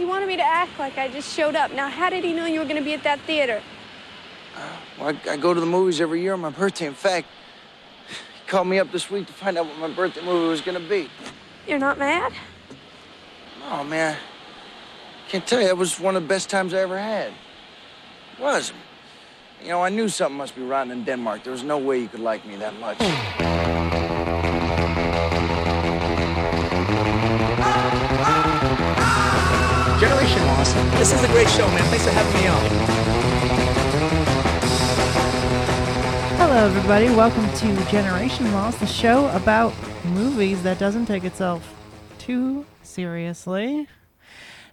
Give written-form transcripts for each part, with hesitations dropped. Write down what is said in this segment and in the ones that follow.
He wanted me to act like I just showed up. Now, how did he know you were going to be at that theater? Well, I go to the movies every year on my birthday. In fact, he called me up this week to find out what my birthday movie was going to be. You're not mad? Oh, man. I can't tell you. That was one of the best times I ever had. It was. You know, I knew something must be rotten in Denmark. There was no way you could like me that much. Generation Lost. This is a great show, man. Thanks for having me on. Hello, everybody. Welcome to Generation Lost, the show about movies that doesn't take itself too seriously.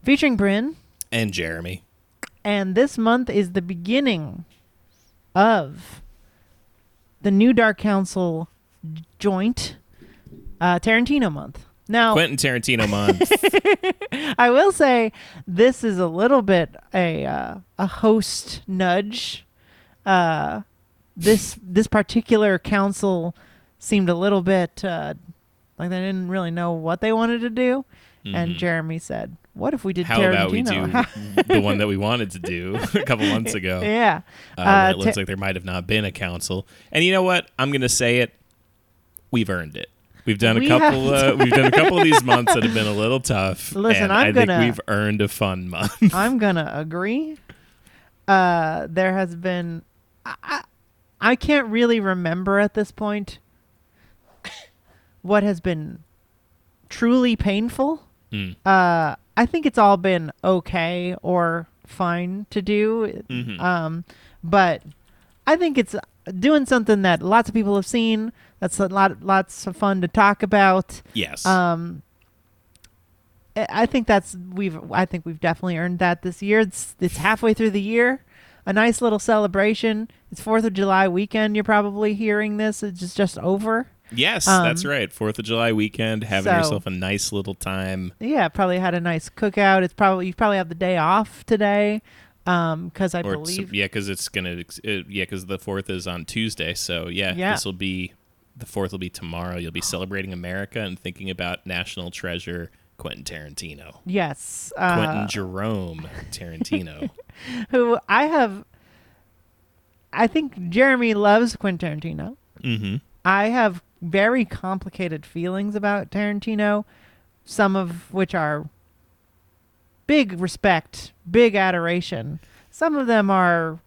Featuring Bryn. And Jeremy. And this month is the beginning of the new Dark Council joint Tarantino month. Now, Quentin Tarantino month. I will say this is a little bit a host nudge. This particular council seemed a little bit like they didn't really know what they wanted to do. Mm-hmm. And Jeremy said, what if we did Tarantino? How about we do the one that we wanted to do a couple months ago? Yeah. It looks like there might have not been a council. And you know what? I'm going to say it. We've earned it. We've done a couple of these months that have been a little tough. Listen, and I think we've earned a fun month. I'm going to agree. There has been... I can't really remember at this point what has been truly painful. I think it's all been okay or fine to do. Mm-hmm. But I think it's doing something that lots of people have seen. That's lots of fun to talk about. Yes. I think we've definitely earned that this year. It's halfway through the year. A nice little celebration. It's 4th of July weekend. You're probably hearing this. It's just over. Yes, that's right. 4th of July weekend, yourself a nice little time. Yeah, probably had a nice cookout. It's probably have the day off today, because the 4th is on Tuesday. So yeah. This will be the 4th will be tomorrow. You'll be celebrating America and thinking about national treasure Quentin Tarantino. Yes, Quentin Jerome Tarantino, who I think Jeremy loves Quentin Tarantino. Mm-hmm. I have very complicated feelings about Tarantino, some of which are big respect, big adoration. Some of them are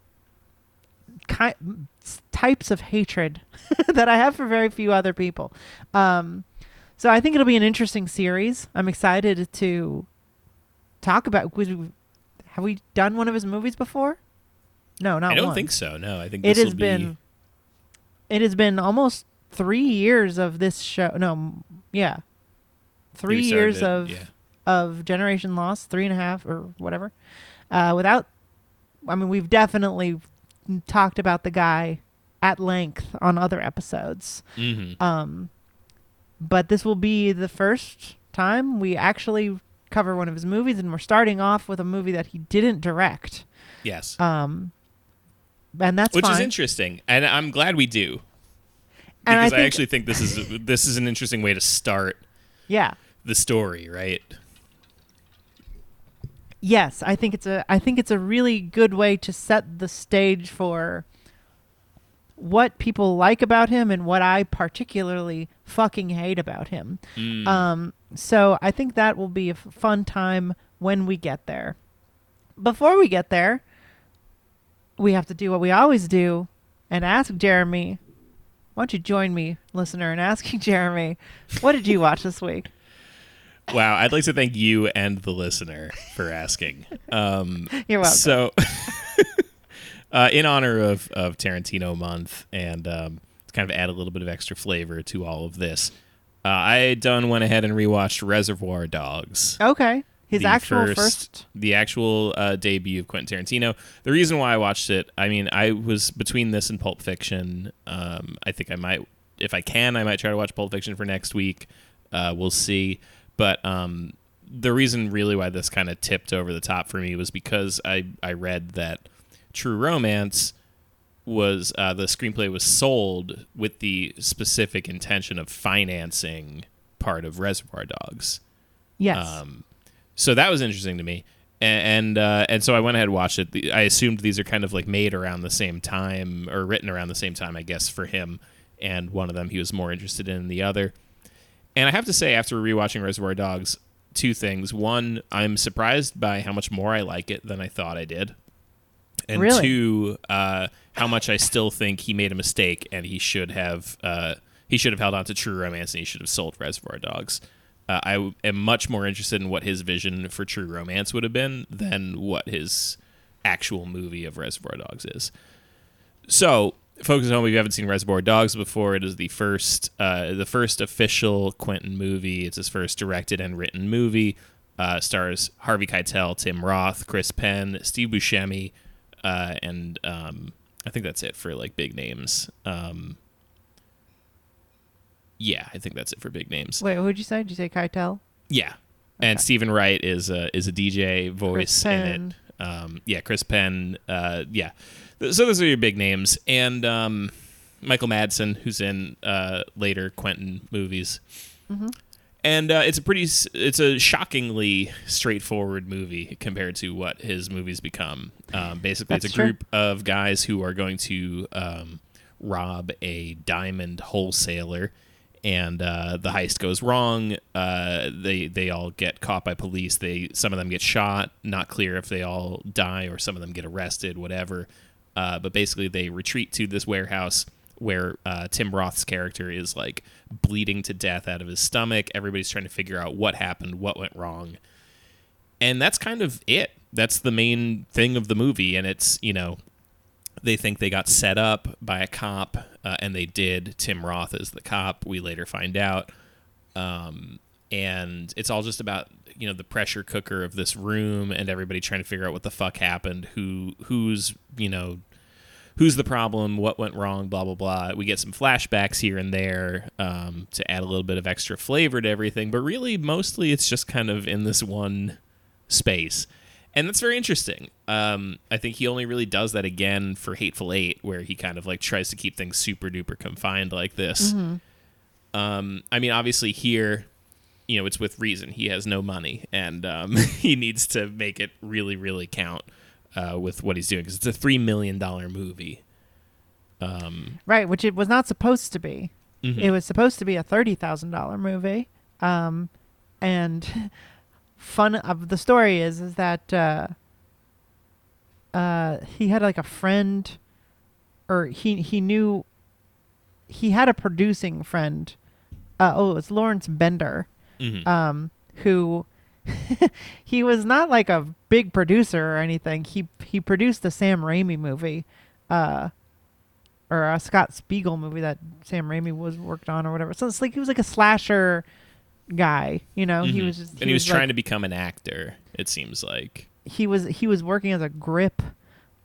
types of hatred that I have for very few other people. So I think it'll be an interesting series. I'm excited to talk about. Have we done one of his movies before? No, not one. I don't think so. No, I think this will be... It has been almost 3 years of this show. No, yeah. 3 years of Generation Lost, 3.5 or whatever. We've definitely talked about the guy at length on other episodes. Mm-hmm. But this will be the first time we actually cover one of his movies, and we're starting off with a movie that he didn't direct. Yes. And that's which fine. Is interesting, and I'm glad we do, because I actually think this is an interesting way to start. Yeah. The story, right? Yes, I think it's a really good way to set the stage for what people like about him and what I particularly fucking hate about him. So I think that will be a fun time when we get there. Before we get there, we have to do what we always do and ask Jeremy. Why don't you join me, listener, in asking Jeremy, what did you watch this week? Wow, I'd like to thank you and the listener for asking. You're welcome. So, in honor of Tarantino month, and to kind of add a little bit of extra flavor to all of this, went ahead and rewatched Reservoir Dogs. Okay. The actual debut of Quentin Tarantino. The reason why I watched it, I mean, I was between this and Pulp Fiction. I think I might try to watch Pulp Fiction for next week. We'll see. But the reason really why this kind of tipped over the top for me was because I read that True Romance was, the screenplay was sold with the specific intention of financing part of Reservoir Dogs. Yes. So that was interesting to me. And so I went ahead and watched it. I assumed these are kind of like made around the same time or written around the same time, I guess, for him. And one of them he was more interested in than the other. And I have to say, after rewatching Reservoir Dogs, two things. One, I'm surprised by how much more I like it than I thought I did. And really? Two, how much I still think he made a mistake and he should have held on to True Romance and he should have sold Reservoir Dogs. I am much more interested in what his vision for True Romance would have been than what his actual movie of Reservoir Dogs is. So, folks at home, if you haven't seen Reservoir Dogs before, it is the first official Quentin movie. It's his first directed and written movie. Stars Harvey Keitel, Tim Roth, Chris Penn, Steve Buscemi, and I think that's it for like big names. Yeah, I think that's it for big names. Wait, what did you say? Did you say Keitel? Yeah. Okay. And Stephen Wright is a DJ voice in it. Chris Penn. Yeah. So those are your big names. And Michael Madsen, who's in later Quentin movies. Mm-hmm. And it's a shockingly straightforward movie compared to what his movies become. Basically, it's a group of guys who are going to rob a diamond wholesaler. And the heist goes wrong. They all get caught by police. Some of them get shot. Not clear if they all die or some of them get arrested, whatever. But basically, they retreat to this warehouse where Tim Roth's character is like bleeding to death out of his stomach. Everybody's trying to figure out what happened, what went wrong. And that's kind of it. That's the main thing of the movie. And it's, you know, they think they got set up by a cop, and they did. Tim Roth is the cop. We later find out. And it's all just about, you know, the pressure cooker of this room and everybody trying to figure out what the fuck happened, who's the problem, what went wrong, blah, blah, blah. We get some flashbacks here and there to add a little bit of extra flavor to everything. But really, mostly it's just kind of in this one space. And that's very interesting. I think he only really does that again for Hateful Eight, where he kind of like tries to keep things super duper confined like this. Mm-hmm. I mean, obviously here, you know, it's with reason. He has no money, and he needs to make it really, really count with what he's doing, because it's a $3 million movie. Right, which it was not supposed to be. Mm-hmm. It was supposed to be a $30,000 movie, and... fun of the story is that he had like a friend, or he knew he had a producing friend. It was Lawrence Bender, mm-hmm. Who he was not like a big producer or anything. He produced a Sam Raimi movie, or a Scott Spiegel movie that Sam Raimi worked on or whatever. So it's like he was like a slasher guy, you know. Mm-hmm. He was trying like, to become an actor, it seems like. He was working as a grip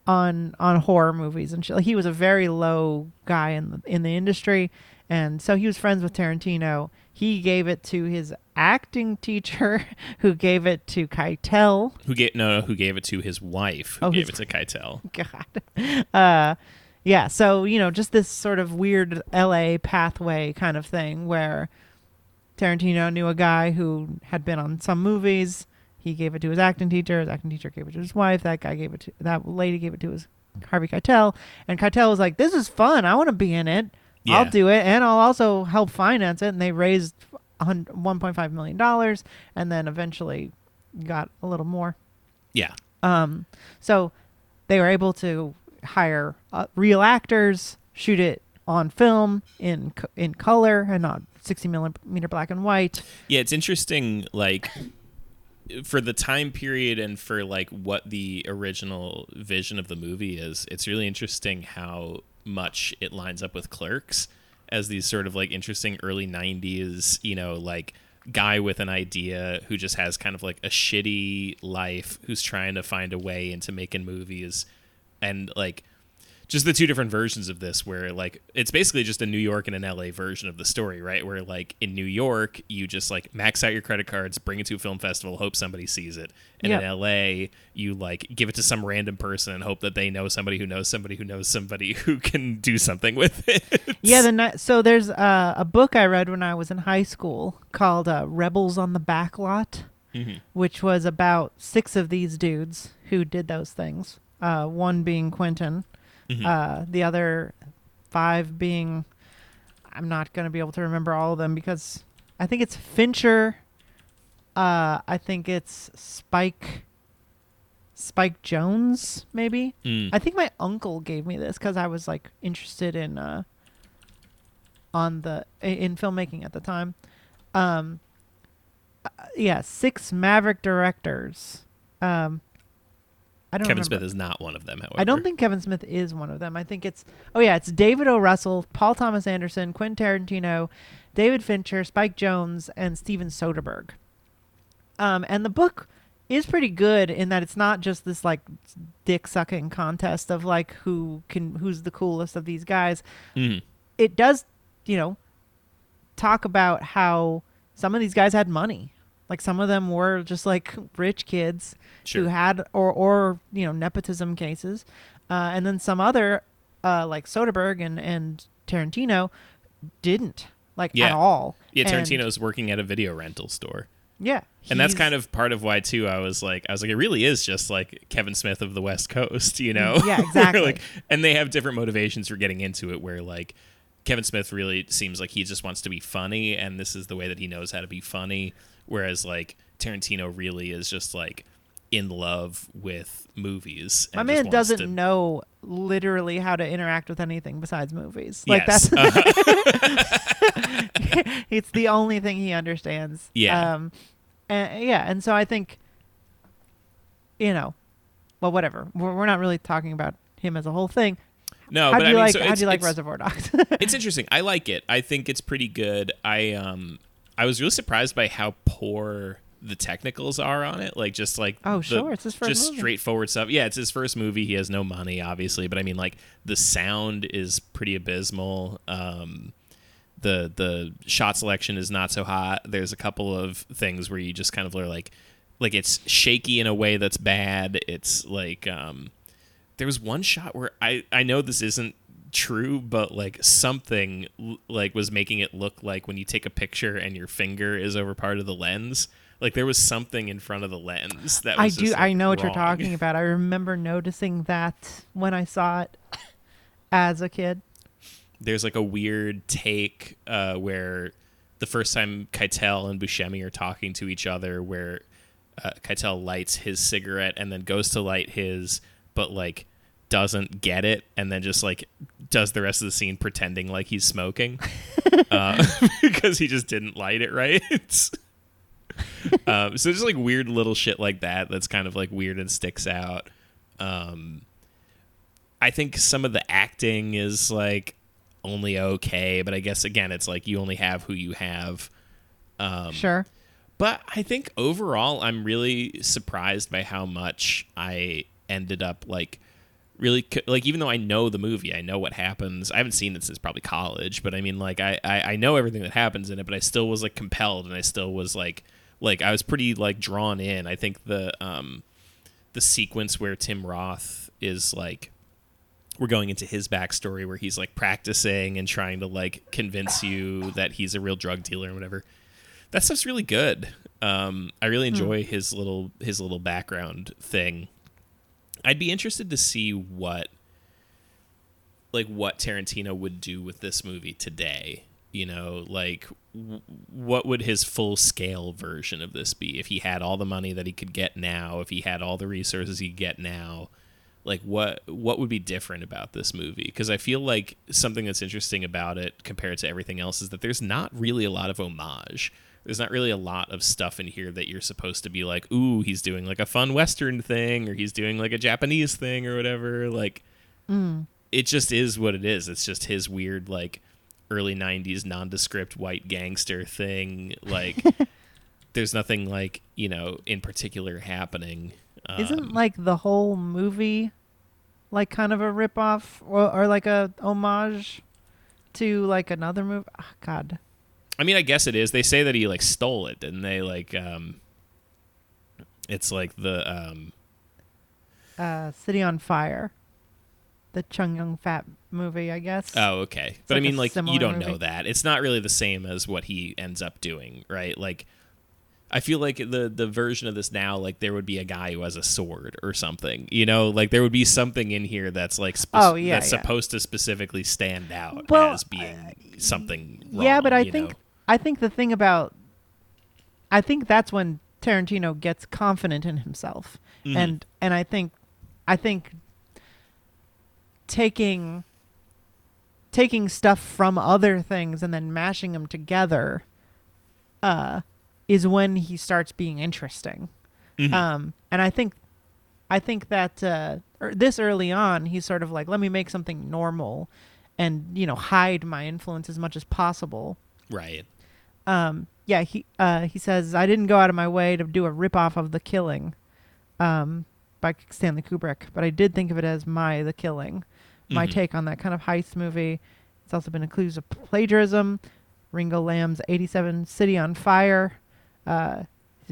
on horror movies and shit. Like, he was a very low guy in the industry, and so he was friends with Tarantino. He gave it to his acting teacher, who gave it to Keitel. Who gave it to his wife, who gave it to Keitel. God. Yeah, so, you know, just this sort of weird LA pathway kind of thing where Tarantino knew a guy who had been on some movies. He gave it to his acting teacher. His acting teacher gave it to his wife. That lady gave it to his Harvey Keitel. And Keitel was like, "This is fun. I want to be in it. Yeah. I'll do it, and I'll also help finance it." And they raised $1.5 million, and then eventually got a little more. Yeah. So they were able to hire real actors, shoot it on film in color, and not 60 millimeter black and white. Yeah, it's interesting, like, for the time period and for, like, what the original vision of the movie is, it's really interesting how much it lines up with Clerks as these sort of, like, interesting early 90s, you know, like, guy with an idea who just has kind of, like, a shitty life, who's trying to find a way into making movies, and, like, just the two different versions of this where, like, it's basically just a New York and an LA version of the story, right? Where, like, in New York, you just, like, max out your credit cards, bring it to a film festival, hope somebody sees it. And yep. In LA, you, like, give it to some random person and hope that they know somebody who knows somebody who knows somebody who can do something with it. Yeah, so there's a book I read when I was in high school called Rebels on the Backlot. mm-hmm. which was about six of these dudes who did those things. One being Quentin, mm-hmm. The other five being, I'm not going to be able to remember all of them because I think it's Fincher. I think it's Spike Jones, maybe. Mm. I think my uncle gave me this because I was like interested in in filmmaking at the time. Six Maverick directors. I don't Kevin remember. Smith is not one of them, however. I don't think Kevin Smith is one of them. I think it's David O. Russell, Paul Thomas Anderson, Quentin Tarantino, David Fincher, Spike Jones, and Steven Soderbergh. And the book is pretty good in that it's not just this like dick sucking contest of like who's the coolest of these guys. Mm. It does, talk about how some of these guys had money. Like some of them were just like rich kids sure. who had or nepotism cases. And then some other like Soderbergh and Tarantino didn't at all. Yeah, Tarantino's working at a video rental store. Yeah. And that's kind of part of why too I was like it really is just like Kevin Smith of the West Coast, Yeah, exactly. And they have different motivations for getting into it where like Kevin Smith really seems like he just wants to be funny and this is the way that he knows how to be funny, whereas like Tarantino really is just like in love with movies. And my man doesn't know literally how to interact with anything besides movies. Yes. Like that's it's the only thing he understands. Yeah. And so I think, whatever. We're not really talking about him as a whole thing. No, but I mean, so how do you like Reservoir Dogs? It's interesting. I like it. I think it's pretty good. I was really surprised by how poor the technicals are on it. Like just like it's his first movie. Straightforward stuff. Yeah, it's his first movie. He has no money, obviously, but I mean, like the sound is pretty abysmal. The shot selection is not so hot. There's a couple of things where you just kind of are like it's shaky in a way that's bad. It's like there was one shot where I know this isn't true, but like something like was making it look like when you take a picture and your finger is over part of the lens. Like there was something in front of the lens that was I know what wrong. You're talking about. I remember noticing that when I saw it as a kid. There's like a weird take where the first time Keitel and Buscemi are talking to each other, where Keitel lights his cigarette and then goes to light his, but like doesn't get it and then just like does the rest of the scene pretending like he's smoking because he just didn't light it right. So just like weird little shit like that that's kind of like weird and sticks out. I think some of the acting is like only okay, but I guess again it's like you only have who you have. Sure. But I think overall I'm really surprised by how much I ended up like really like even though I know the movie, I know what happens. I haven't seen it since probably college, but I mean like I know everything that happens in it, but I still was like compelled and I still was like I was pretty like drawn in. I think the sequence where Tim Roth is like we're going into his backstory where he's like practicing and trying to like convince you that he's a real drug dealer and whatever. That stuff's really good. I really enjoy his little background thing. I'd be interested to see what Tarantino would do with this movie today. What would his full scale version of this be? If he had all the money that he could get now, if he had all the resources he could get now, like what would be different about this movie? Because I feel like something that's interesting about it compared to everything else is that there's not really a lot of homage. There's not really a lot of stuff in here that you're supposed to be like, ooh, he's doing like a fun Western thing or he's doing like a Japanese thing or whatever. Like it just is what it is. It's just his weird like early 90s nondescript white gangster thing. Like there's nothing like, in particular happening. Isn't like the whole movie like kind of a ripoff or like a homage to like another movie? Oh, God. I mean, I guess it is. They say that he like stole it, didn't they? Like, it's like the City on Fire, the Chung Yung Fat movie, I guess. Oh, okay. But I mean, like you don't know that it's not really the same as what he ends up doing, right? Like I feel like the version of this now, like there would be a guy who has a sword or something, you know, like there would be something in here that's like supposed to specifically stand out as being something wrong. Yeah, but I think the thing about, I think that's when Tarantino gets confident in himself, mm-hmm. and I think taking stuff from other things and then mashing them together, is when he starts being interesting. Mm-hmm. And I think that this early on, he's sort of like, let me make something normal and, you know, hide my influence as much as possible. Right. Yeah, he says, I didn't go out of my way to do a ripoff of The Killing by Stanley Kubrick, but I did think of it as The Killing, my mm-hmm. take on that kind of heist movie. It's also been accused of plagiarism. Ringo Lamb's 1987 City on Fire. He's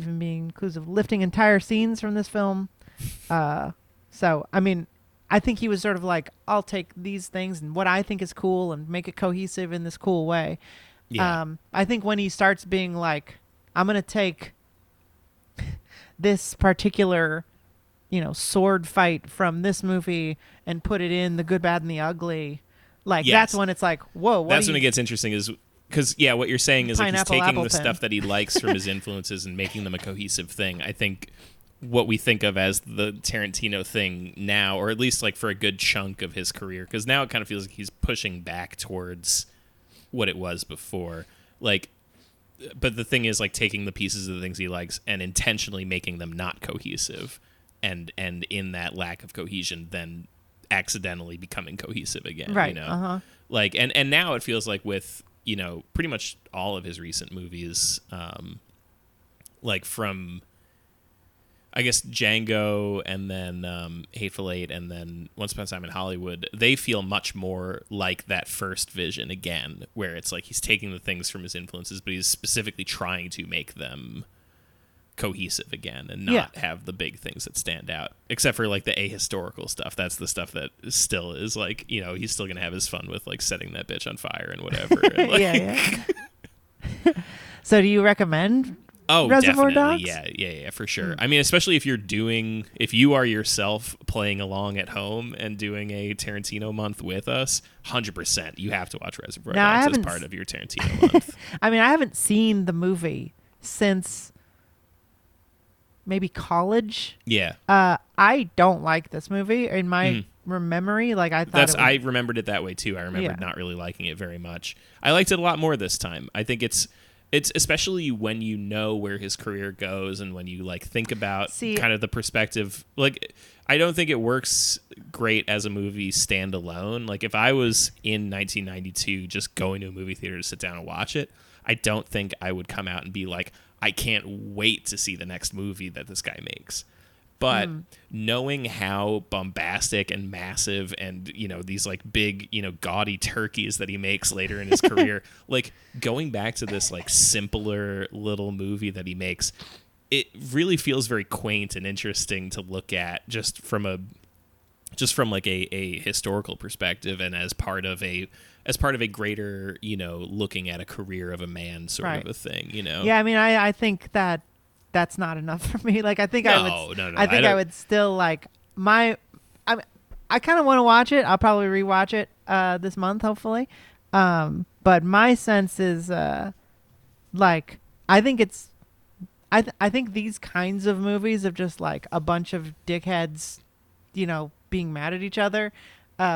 even being accused of lifting entire scenes from this film. So, I mean, I think he was sort of like, I'll take these things and what I think is cool and make it cohesive in this cool way. Yeah. I think when he starts being like, I'm going to take this particular, you know, sword fight from this movie and put it in The Good, Bad, and the Ugly. Like, yes. That's when it's like, whoa. That's when it gets interesting is... Because, yeah, what you're saying is like he's taking the stuff that he likes from his influences and making them a cohesive thing. I think what we think of as the Tarantino thing now, or at least like for a good chunk of his career, because now it kind of feels like he's pushing back towards what it was before. Like, but the thing is like taking the pieces of the things he likes and intentionally making them not cohesive. And in that lack of cohesion, then accidentally becoming cohesive again. Right. You know? Uh-huh. Like, and now it feels like with... you know, pretty much all of his recent movies, like from, I guess, Django and then Hateful Eight and then Once Upon a Time in Hollywood, they feel much more like that first vision again, where it's like he's taking the things from his influences, but he's specifically trying to make them cohesive again and not have the big things that stand out, except for like the ahistorical stuff. That's the stuff that still is like, you know, he's still gonna have his fun with like setting that bitch on fire and whatever. And, like... yeah. So do you recommend Reservoir Dogs? Yeah, for sure. Mm. I mean, especially if you are yourself playing along at home and doing a Tarantino month with us, 100%, you have to watch Reservoir Dogs as part of your Tarantino month. I mean, I haven't seen the movie since maybe college. Yeah. I don't like this movie in my memory. Like I thought I remembered it that way too. I remembered not really liking it very much. I liked it a lot more this time. I think it's especially when you know where his career goes and when you like think about kind of the perspective. Like I don't think it works great as a movie standalone. Like if I was in 1992 just going to a movie theater to sit down and watch it, I don't think I would come out and be like, I can't wait to see the next movie that this guy makes. But knowing how bombastic and massive and, you know, these like big, you know, gaudy turkeys that he makes later in his career, like going back to this like simpler little movie that he makes, it really feels very quaint and interesting to look at just from like a historical perspective and as part of a greater, you know, looking at a career of a man sort of a thing, you know? Yeah, I mean, I think that that's not enough for me. Like, I think I would still like I kind of want to watch it. I'll probably rewatch it this month, hopefully. But my sense is like, I think it's, I think these kinds of movies of just like a bunch of dickheads, you know, being mad at each other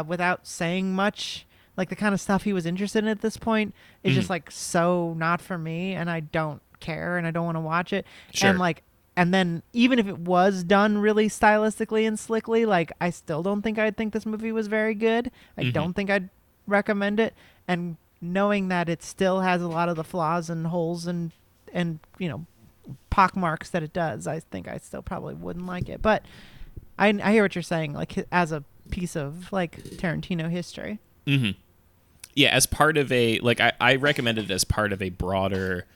without saying much. Like the kind of stuff he was interested in at this point is just like so not for me, and I don't care, and I don't want to watch it. Sure. And like, and then even if it was done really stylistically and slickly, like I still don't think I'd think this movie was very good. I don't think I'd recommend it. And knowing that it still has a lot of the flaws and holes and you know pockmarks that it does, I think I still probably wouldn't like it. But I hear what you're saying, like as a piece of like Tarantino history. Mm-hmm. Yeah, as part of a, like, I recommend it as part of a broader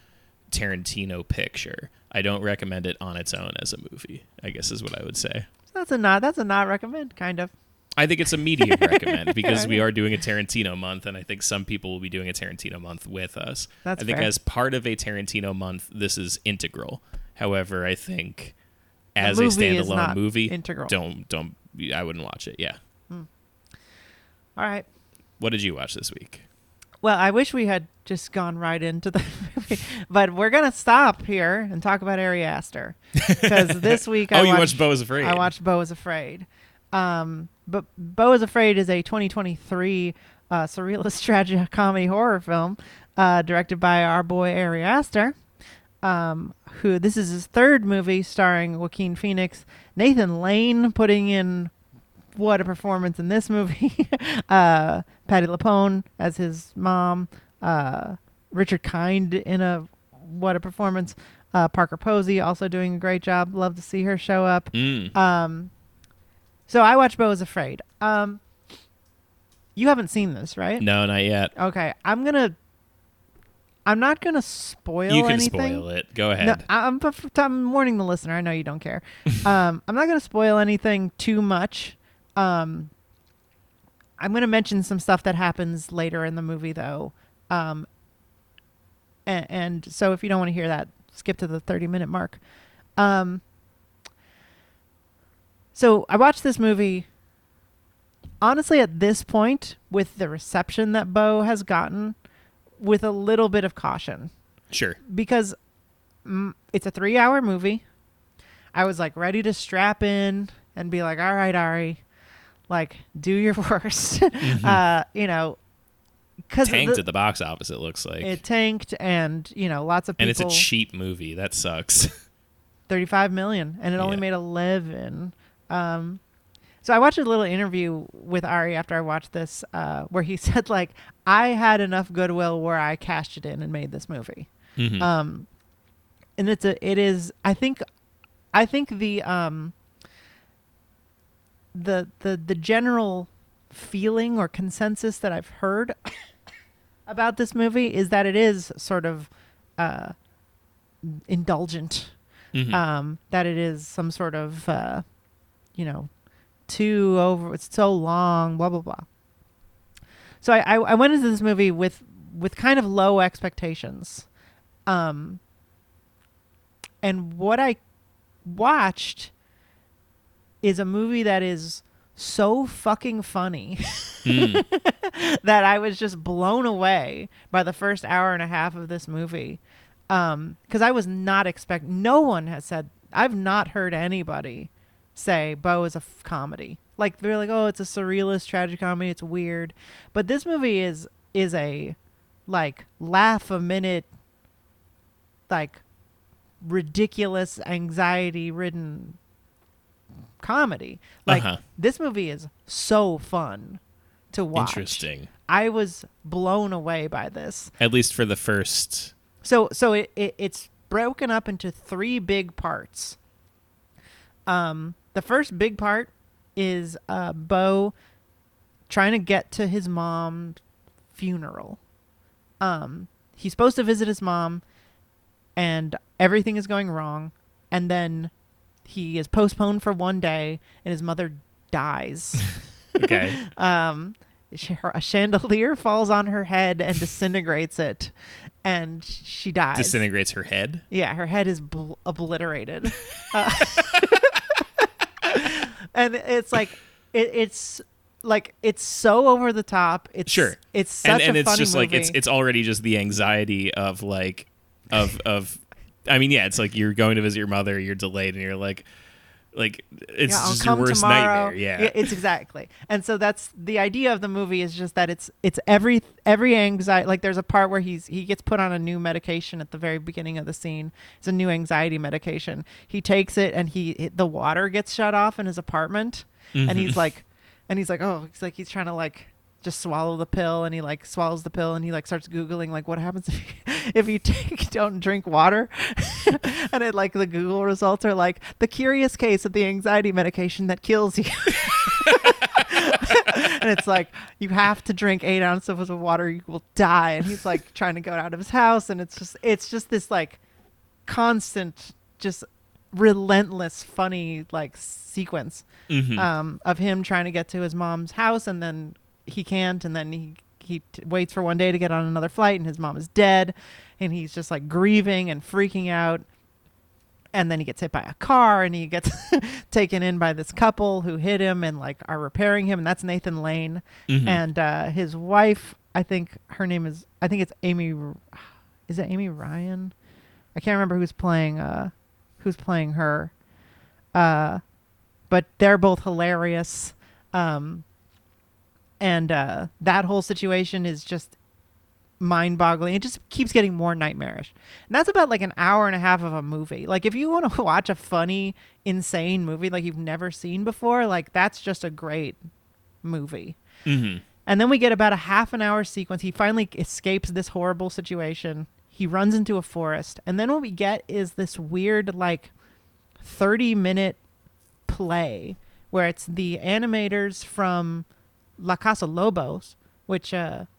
Tarantino picture. I don't recommend it on its own as a movie, I guess is what I would say. So that's a not recommend, kind of. I think it's a medium recommend because we are doing a Tarantino month, and I think some people will be doing a Tarantino month with us. That's I think fair. As part of a Tarantino month, this is integral. However, I think as a standalone movie, integral. Don't. I wouldn't watch it. Yeah. All right. What did you watch this week? Well, I wish we had just gone right into the movie, but we're going to stop here and talk about Ari Aster. Because this week I watched... Oh, you watched Bo is Afraid. I watched Bo is Afraid. But Bo is Afraid is a 2023 surrealist tragicomedy horror film directed by our boy Ari Aster, who this is his third movie starring Joaquin Phoenix, Nathan Lane putting in... What a performance in this movie. Patti LuPone as his mom. Richard Kind in a... What a performance. Parker Posey also doing a great job. Love to see her show up. So I watched Bo is Afraid. You haven't seen this, right? No, not yet. Okay. I'm not going to spoil anything. You can spoil it. Go ahead. No, I'm warning the listener. I know you don't care. I'm not going to spoil anything too much. I'm going to mention some stuff that happens later in the movie, though. And so if you don't want to hear that, skip to the 30-minute mark. So I watched this movie. Honestly, at this point, with the reception that Bo has gotten, with a little bit of caution. Sure. Because it's a 3-hour movie. I was like ready to strap in and be like, all right, Ari. Like, do your worst, you know. Tanked at the box office, it looks like. It tanked, and, you know, lots of people... And it's a cheap movie. That sucks. $35 million, and it only made $11 million. So I watched a little interview with Ari after I watched this, where he said, like, I had enough goodwill where I cashed it in and made this movie. And it is, I think the general feeling or consensus that I've heard about this movie is that it is sort of indulgent, that it is some sort of you know, too over, it's so long, blah blah blah. So I went into this movie with kind of low expectations, and what I watched is a movie that is so fucking funny that I was just blown away by the first hour and a half of this movie. Because I was not expecting... No one has said... I've not heard anybody say Bo is a comedy. Like, they're like, oh, it's a surrealist tragicomedy. It's weird. But this movie is a, like, laugh-a-minute, like, ridiculous, anxiety-ridden... comedy. Like this movie is so fun to watch. Interesting. I was blown away by this, at least for the first. So it's broken up into three big parts. The first big part is Bo trying to get to his mom's funeral. He's supposed to visit his mom and everything is going wrong, and then he is postponed for one day, and his mother dies. Okay. A chandelier falls on her head and disintegrates it, and she dies. Disintegrates her head? Yeah, her head is obliterated. And it's so over the top. It's sure. It's such and a funny movie. Like it's already just the anxiety of like of. I mean, yeah, it's like you're going to visit your mother, you're delayed, and you're like it's just your worst nightmare. Yeah, it's exactly. And so that's the idea of the movie, is just that it's every anxiety. Like there's a part where he gets put on a new medication at the very beginning of the scene. It's a new anxiety medication. He takes it, and the water gets shut off in his apartment, and he's like, oh, it's like he's trying to like. Just swallow the pill, and he like swallows the pill, and he like starts Googling like what happens if you don't drink water. And it like the Google results are like the curious case of the anxiety medication that kills you. And it's like, you have to drink 8 ounces of water, you will die. And he's like trying to go out of his house, and it's just this like constant just relentless, funny like sequence of him trying to get to his mom's house, and then he can't, and then he waits for one day to get on another flight, and his mom is dead, and he's just like grieving and freaking out. And then he gets hit by a car, and he gets taken in by this couple who hit him and like are repairing him. And that's Nathan Lane. Mm-hmm. And his wife, I think her name is, I think it's Amy. Is it Amy Ryan? I can't remember who's playing her. But they're both hilarious. And that whole situation is just mind-boggling. It just keeps getting more nightmarish. And that's about like an hour and a half of a movie. Like if you want to watch a funny, insane movie like you've never seen before, like that's just a great movie. Mm-hmm. And then we get about a half an hour sequence. He finally escapes this horrible situation. He runs into a forest. And then what we get is this weird like 30-minute play where it's the animators from La Casa Lobos, which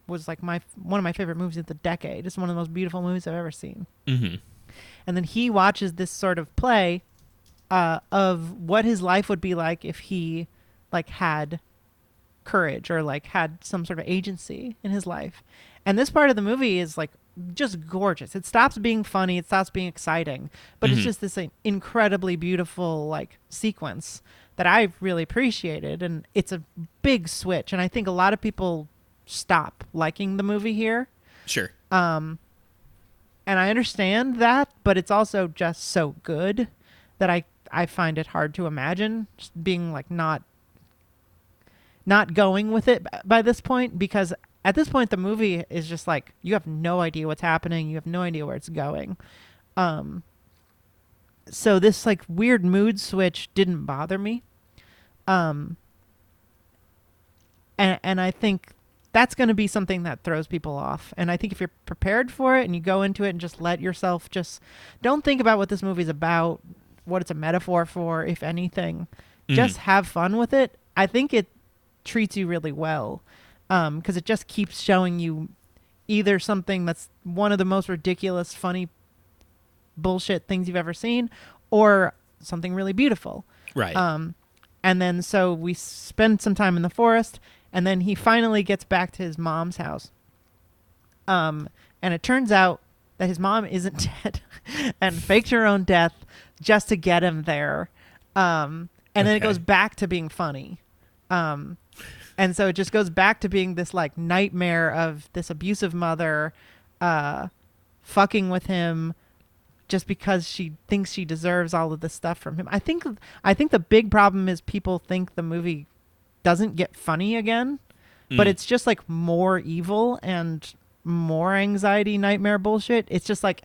was like one of my favorite movies of the decade. It's one of the most beautiful movies I've ever seen. Mm-hmm. And then he watches this sort of play of what his life would be like if he like had courage or like had some sort of agency in his life. And this part of the movie is like just gorgeous. It stops being funny. It stops being exciting. But it's just this incredibly beautiful like sequence that I really appreciated. And it's a big switch. And I think a lot of people stop liking the movie here. Sure. And I understand that, but it's also just so good that I find it hard to imagine just being like not going with it by this point, because at this point the movie is just like, you have no idea what's happening. You have no idea where it's going. So this like weird mood switch didn't bother me. And I think that's going to be something that throws people off. And I think if you're prepared for it and you go into it and just let yourself just don't think about what this movie's about, what it's a metaphor for, if anything, just have fun with it. I think it treats you really well, because it just keeps showing you either something that's one of the most ridiculous, funny, bullshit things you've ever seen, or something really beautiful. Right. And then so we spend some time in the forest, and then he finally gets back to his mom's house. And it turns out that his mom isn't dead and faked her own death just to get him there. And then it goes back to being funny. And so it just goes back to being this like nightmare of this abusive mother fucking with him just because she thinks she deserves all of this stuff from him. I think the big problem is people think the movie doesn't get funny again, but it's just like more evil and more anxiety nightmare bullshit. It's just like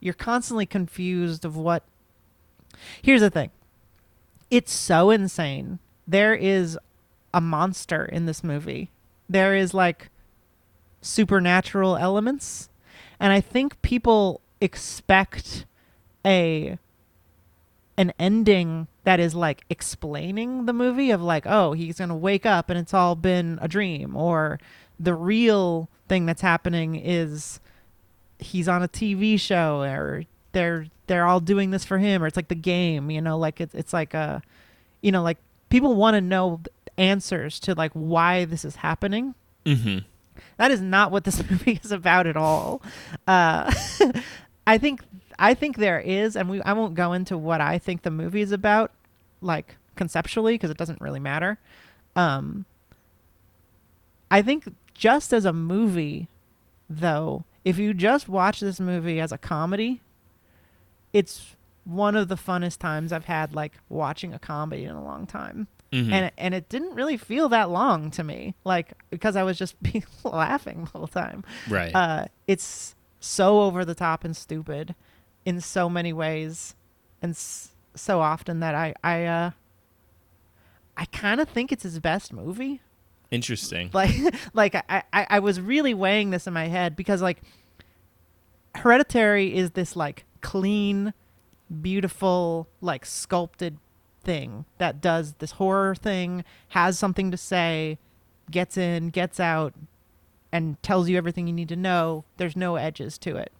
you're constantly confused of what. Here's the thing. It's so insane. There is a monster in this movie. There is like supernatural elements. And I think people expect an ending that is like explaining the movie of like, oh, he's going to wake up and it's all been a dream, or the real thing that's happening is he's on a TV show, or they're all doing this for him, or it's like The Game, you know, like it's like a, you know, like people want to know answers to like why this is happening. Mm-hmm. That is not what this movie is about at all. I think there is, and I won't go into what I think the movie is about, like conceptually, because it doesn't really matter. I think just as a movie, though, if you just watch this movie as a comedy, it's one of the funnest times I've had like watching a comedy in a long time. Mm-hmm. And it didn't really feel that long to me, like, because I was just laughing the whole time. Right. It's so over the top and stupid in so many ways and so often that I kind of think it's his best movie. Interesting. Like I was really weighing this in my head, because like Hereditary is this like clean, beautiful, like sculpted thing that does this horror thing, has something to say, gets in, gets out, and tells you everything you need to know. There's no edges to it.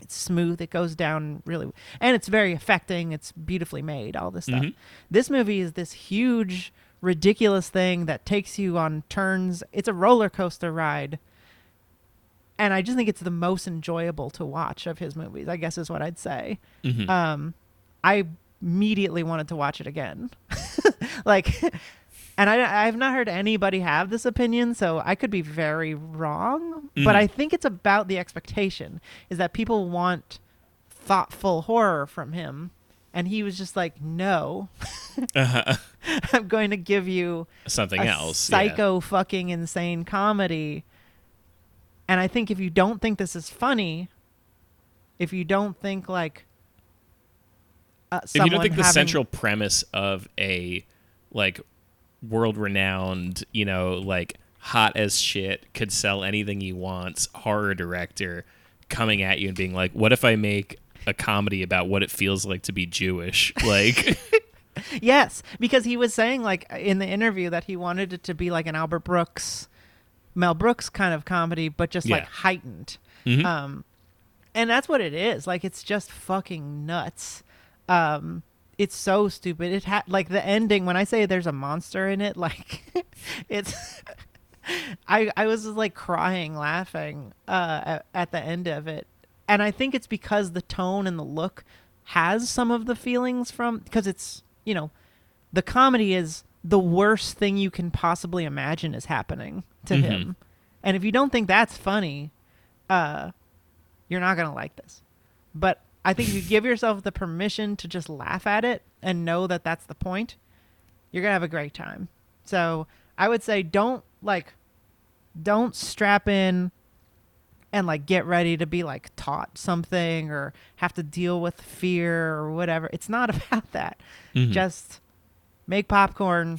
It's smooth. It goes down really, and it's very affecting. It's beautifully made, all this stuff. Mm-hmm. This movie is this huge, ridiculous thing that takes you on turns. It's a roller coaster ride. And I just think it's the most enjoyable to watch of his movies, I guess is what I'd say. Mm-hmm. I immediately wanted to watch it again. And I've not heard anybody have this opinion, so I could be very wrong. Mm. But I think it's about the expectation, is that people want thoughtful horror from him. And he was just like, no, I'm going to give you something else. Psycho fucking insane comedy. And I think if you don't think this is funny, if you don't think like someone if you don't think the central premise of a like world-renowned, you know, like hot as shit, could sell anything he wants, horror director coming at you and being like, what if I make a comedy about what it feels like to be Jewish? Like, yes, because he was saying like in the interview that he wanted it to be like an Albert Brooks, Mel Brooks kind of comedy, but just like heightened. Mm-hmm. And that's what it is. Like, it's just fucking nuts. It's so stupid. It had like the ending, when I say there's a monster in it, like it's I was just like crying laughing at the end of it. And I think it's because the tone and the look has some of the feelings from, because it's, you know, the comedy is the worst thing you can possibly imagine is happening to mm-hmm. him. And if you don't think that's funny, you're not going to like this. But I think if you give yourself the permission to just laugh at it and know that that's the point, you're going to have a great time. So I would say don't strap in and like get ready to be like taught something or have to deal with fear or whatever. It's not about that. Mm-hmm. Just make popcorn,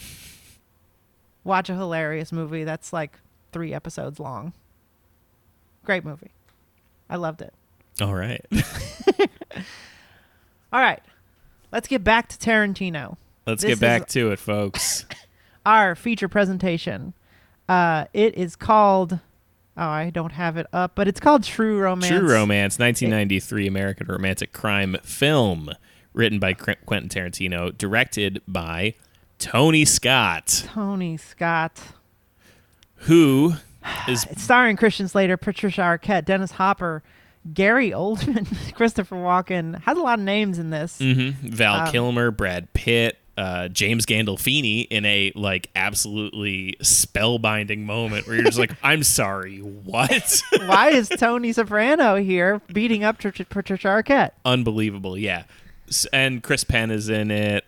watch a hilarious movie that's like 3 episodes long. Great movie. I loved it. All right. All right. Let's get back to Tarantino. Let's get back to it, folks. Our feature presentation. It is called, I don't have it up, but it's called True Romance. True Romance, 1993 American romantic crime film, written by Quentin Tarantino, directed by Tony Scott. Tony Scott. Who is... It's starring Christian Slater, Patricia Arquette, Dennis Hopper, Gary Oldman, Christopher Walken. Has a lot of names in this. Mm-hmm. Val Kilmer, Brad Pitt, James Gandolfini, in a like absolutely spellbinding moment where you're just like, I'm sorry, what? Why is Tony Soprano here beating up Patricia Arquette? Unbelievable, yeah. And Chris Penn is in it.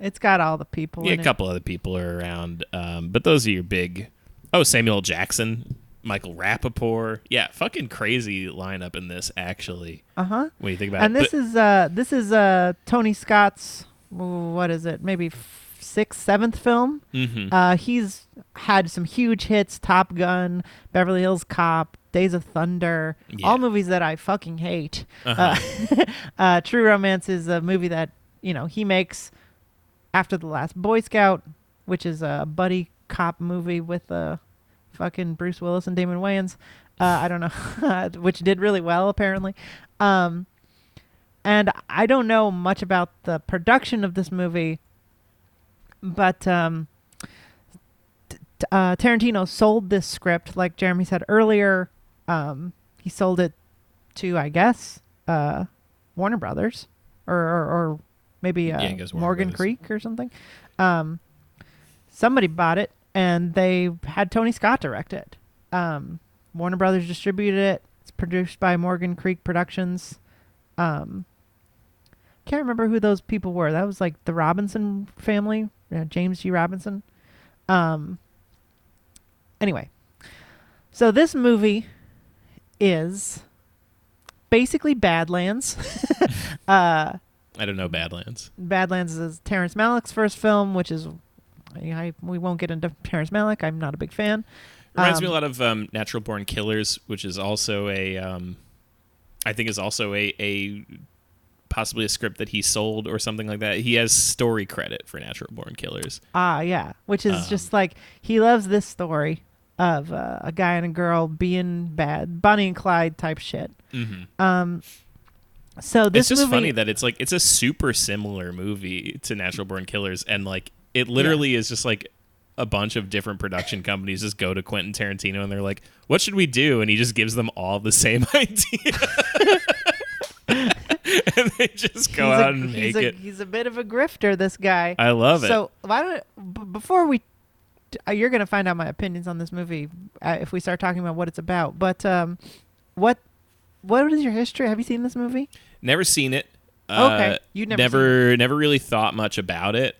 It's got all the people in it. Yeah, a couple other people are around. But those are your big... Oh, Samuel Jackson, Michael Rapaport. Yeah, fucking crazy lineup in this, actually. Uh-huh. When you think about it. And this is Tony Scott's, what is it, maybe 6th, 7th film. Mm-hmm. He's had some huge hits, Top Gun, Beverly Hills Cop, Days of Thunder, all movies that I fucking hate. Uh-huh. True Romance is a movie that, you know, he makes after The Last Boy Scout, which is a buddy cop movie with fucking Bruce Willis and Damon Wayans. I don't know, which did really well apparently. And I don't know much about the production of this movie, but Tarantino sold this script, like Jeremy said earlier. He sold it to, I guess, Warner Brothers or maybe Morgan Creek or something. Somebody bought it and they had Tony Scott direct it. Warner Brothers distributed it. It's produced by Morgan Creek Productions. Can't remember who those people were. That was like the Robinson family, James G. Robinson. Anyway, so this movie is basically Badlands. I don't know Badlands. Badlands is Terrence Malick's first film, which is, we won't get into Terrence Malick. I'm not a big fan. Reminds me a lot of Natural Born Killers, which is also a possibly a script that he sold or something like that. He has story credit for Natural Born Killers. Ah, yeah, which is just like, he loves this story. of a guy and a girl being bad, Bonnie and Clyde type shit. Mm-hmm. So this movie, funny that it's like, it's a super similar movie to Natural Born Killers, and like it literally is just like a bunch of different production companies just go to Quentin Tarantino and they're like, what should we do? And he just gives them all the same idea. And they just go out and make it. He's a bit of a grifter, this guy. I love it. So why don't, before we, you're going to find out my opinions on this movie if we start talking about what it's about. But what is your history? Have you seen this movie? Never seen it. Okay, you never really thought much about it.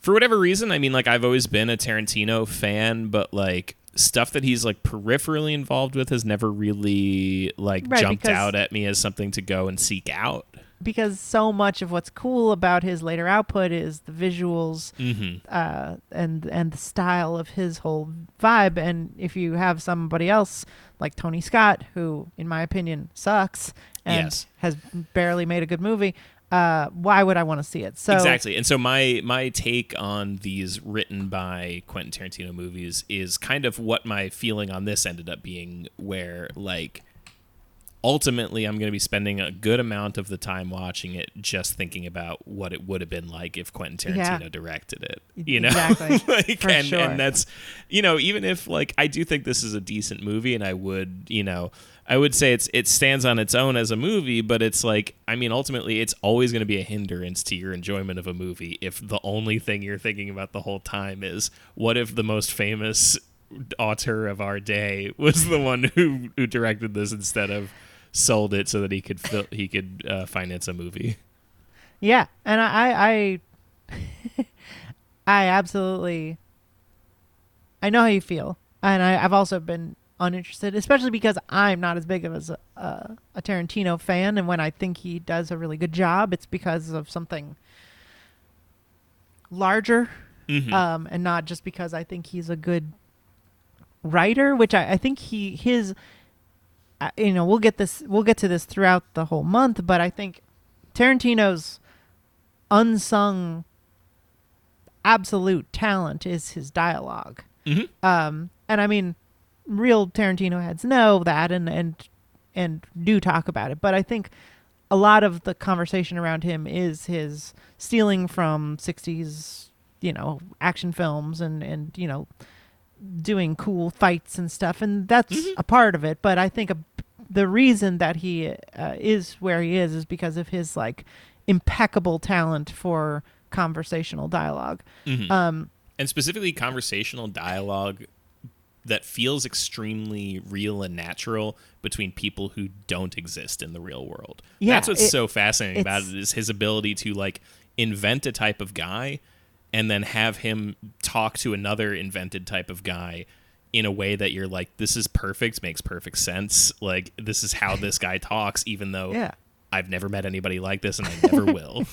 For whatever reason, I mean, like, I've always been a Tarantino fan, but like, stuff that he's like peripherally involved with has never really like jumped out at me as something to go and seek out, because so much of what's cool about his later output is the visuals, and the style of his whole vibe. And if you have somebody else like Tony Scott, who in my opinion sucks and has barely made a good movie, why would I want to see it? So exactly. And so my take on these written by Quentin Tarantino movies is kind of what my feeling on this ended up being, where like ultimately I'm going to be spending a good amount of the time watching it just thinking about what it would have been like if Quentin Tarantino directed it, you know? Exactly. Like, and that's, you know, even if like I do think this is a decent movie, and I would, you know, I would say it stands on its own as a movie, but it's like, I mean, ultimately, it's always going to be a hindrance to your enjoyment of a movie if the only thing you're thinking about the whole time is, what if the most famous auteur of our day was the one who directed this instead of sold it so that he could finance a movie? Yeah, and I I absolutely, I know how you feel, and I've also been uninterested, especially because I'm not as big of a Tarantino fan, and when I think he does a really good job, it's because of something larger, and not just because I think he's a good writer, which I think his you know, we'll get to this throughout the whole month, but I think Tarantino's unsung absolute talent is his dialogue, and I mean, real Tarantino heads know that and do talk about it, but I think a lot of the conversation around him is his stealing from 60s, you know, action films and you know, doing cool fights and stuff, and that's a part of it, but I think the reason that he is where he is because of his like impeccable talent for conversational dialogue, and specifically conversational dialogue that feels extremely real and natural between people who don't exist in the real world. Yeah, that's what's so fascinating about it, is his ability to like invent a type of guy and then have him talk to another invented type of guy in a way that you're like, this is perfect, makes perfect sense. Like, this is how this guy talks, even though I've never met anybody like this and I never will.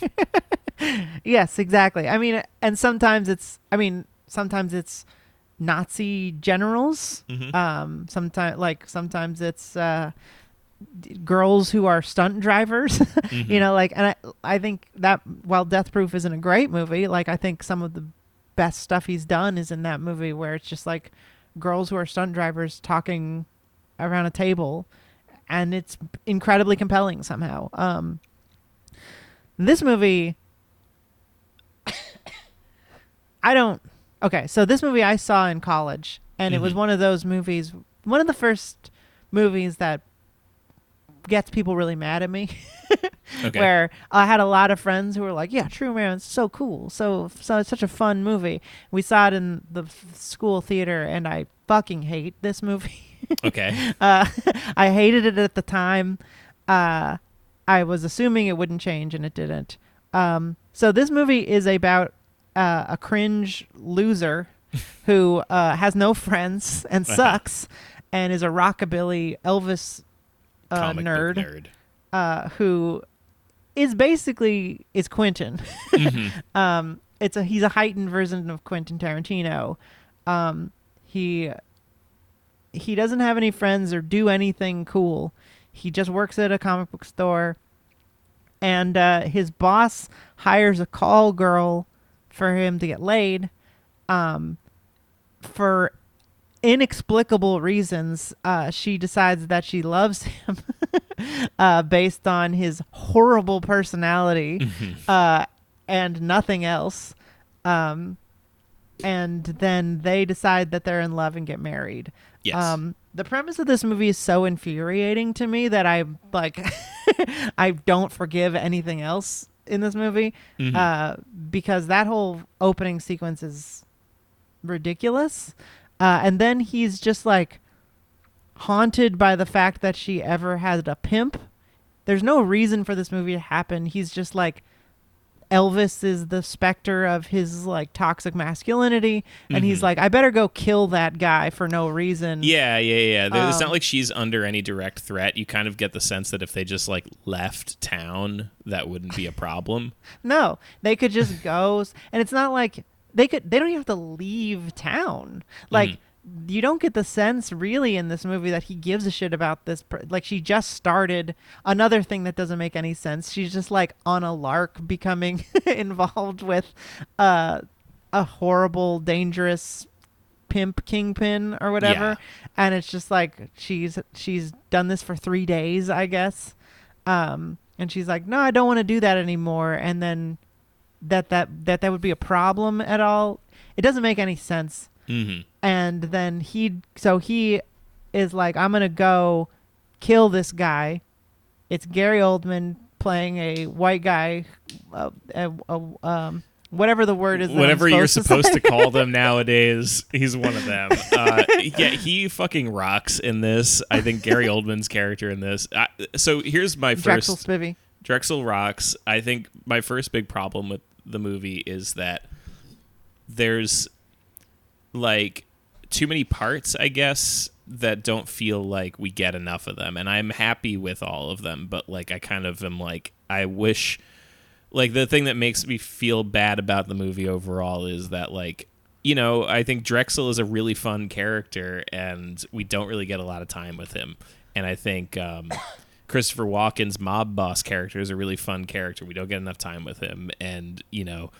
Yes, exactly. I mean, and sometimes it's Nazi generals, sometimes it's girls who are stunt drivers, you know, like, and I think that while Death Proof isn't a great movie, like I think some of the best stuff he's done is in that movie, where it's just like girls who are stunt drivers talking around a table, and it's incredibly compelling somehow. This movie Okay, so this movie I saw in college, and it was one of those movies, one of the first movies that gets people really mad at me, where I had a lot of friends who were like, yeah, True Romance's so cool, so it's such a fun movie. We saw it in the school theater, and I fucking hate this movie. Okay. I hated it at the time. I was assuming it wouldn't change, and it didn't. So this movie is about a cringe loser who has no friends and sucks and is a rockabilly Elvis nerd who is basically is Quentin. He's a heightened version of Quentin Tarantino. He doesn't have any friends or do anything cool. He just works at a comic book store, and his boss hires a call girl for him to get laid, for inexplicable reasons, she decides that she loves him based on his horrible personality and nothing else. And then they decide that they're in love and get married. Yes. The premise of this movie is so infuriating to me that I I don't forgive anything else in this movie, because that whole opening sequence is ridiculous. And then he's just like haunted by the fact that she ever had a pimp. There's no reason for this movie to happen. He's just like, Elvis is the specter of his like toxic masculinity, and he's like, I better go kill that guy for no reason. It's not like she's under any direct threat. You kind of get the sense that if they just like left town, that wouldn't be a problem. No, they could just go, and it's not like they don't even have to leave town. Like, you don't get the sense really in this movie that he gives a shit about this. Like, she just started another thing that doesn't make any sense. She's just like on a lark becoming involved with a horrible, dangerous pimp kingpin or whatever. Yeah. And it's just like, she's done this for 3 days, I guess. And she's like, no, I don't want to do that anymore. And then that would be a problem at all. It doesn't make any sense. And then he is like, I'm gonna go kill this guy. It's Gary Oldman playing a white guy, whatever the word is, whatever you're supposed to call them nowadays. He's one of them. Yeah, he fucking rocks in this. I think Gary Oldman's character in this. So here's my first. Drexel Spivey. Drexel rocks. I think my first big problem with the movie is that there's like too many parts, I guess, that don't feel like we get enough of them, and I'm happy with all of them, but like I kind of am like, I wish, like, the thing that makes me feel bad about the movie overall is that, like, you know, I think Drexel is a really fun character and we don't really get a lot of time with him, and I think Christopher Walken's mob boss character is a really fun character. We don't get enough time with him, and, you know,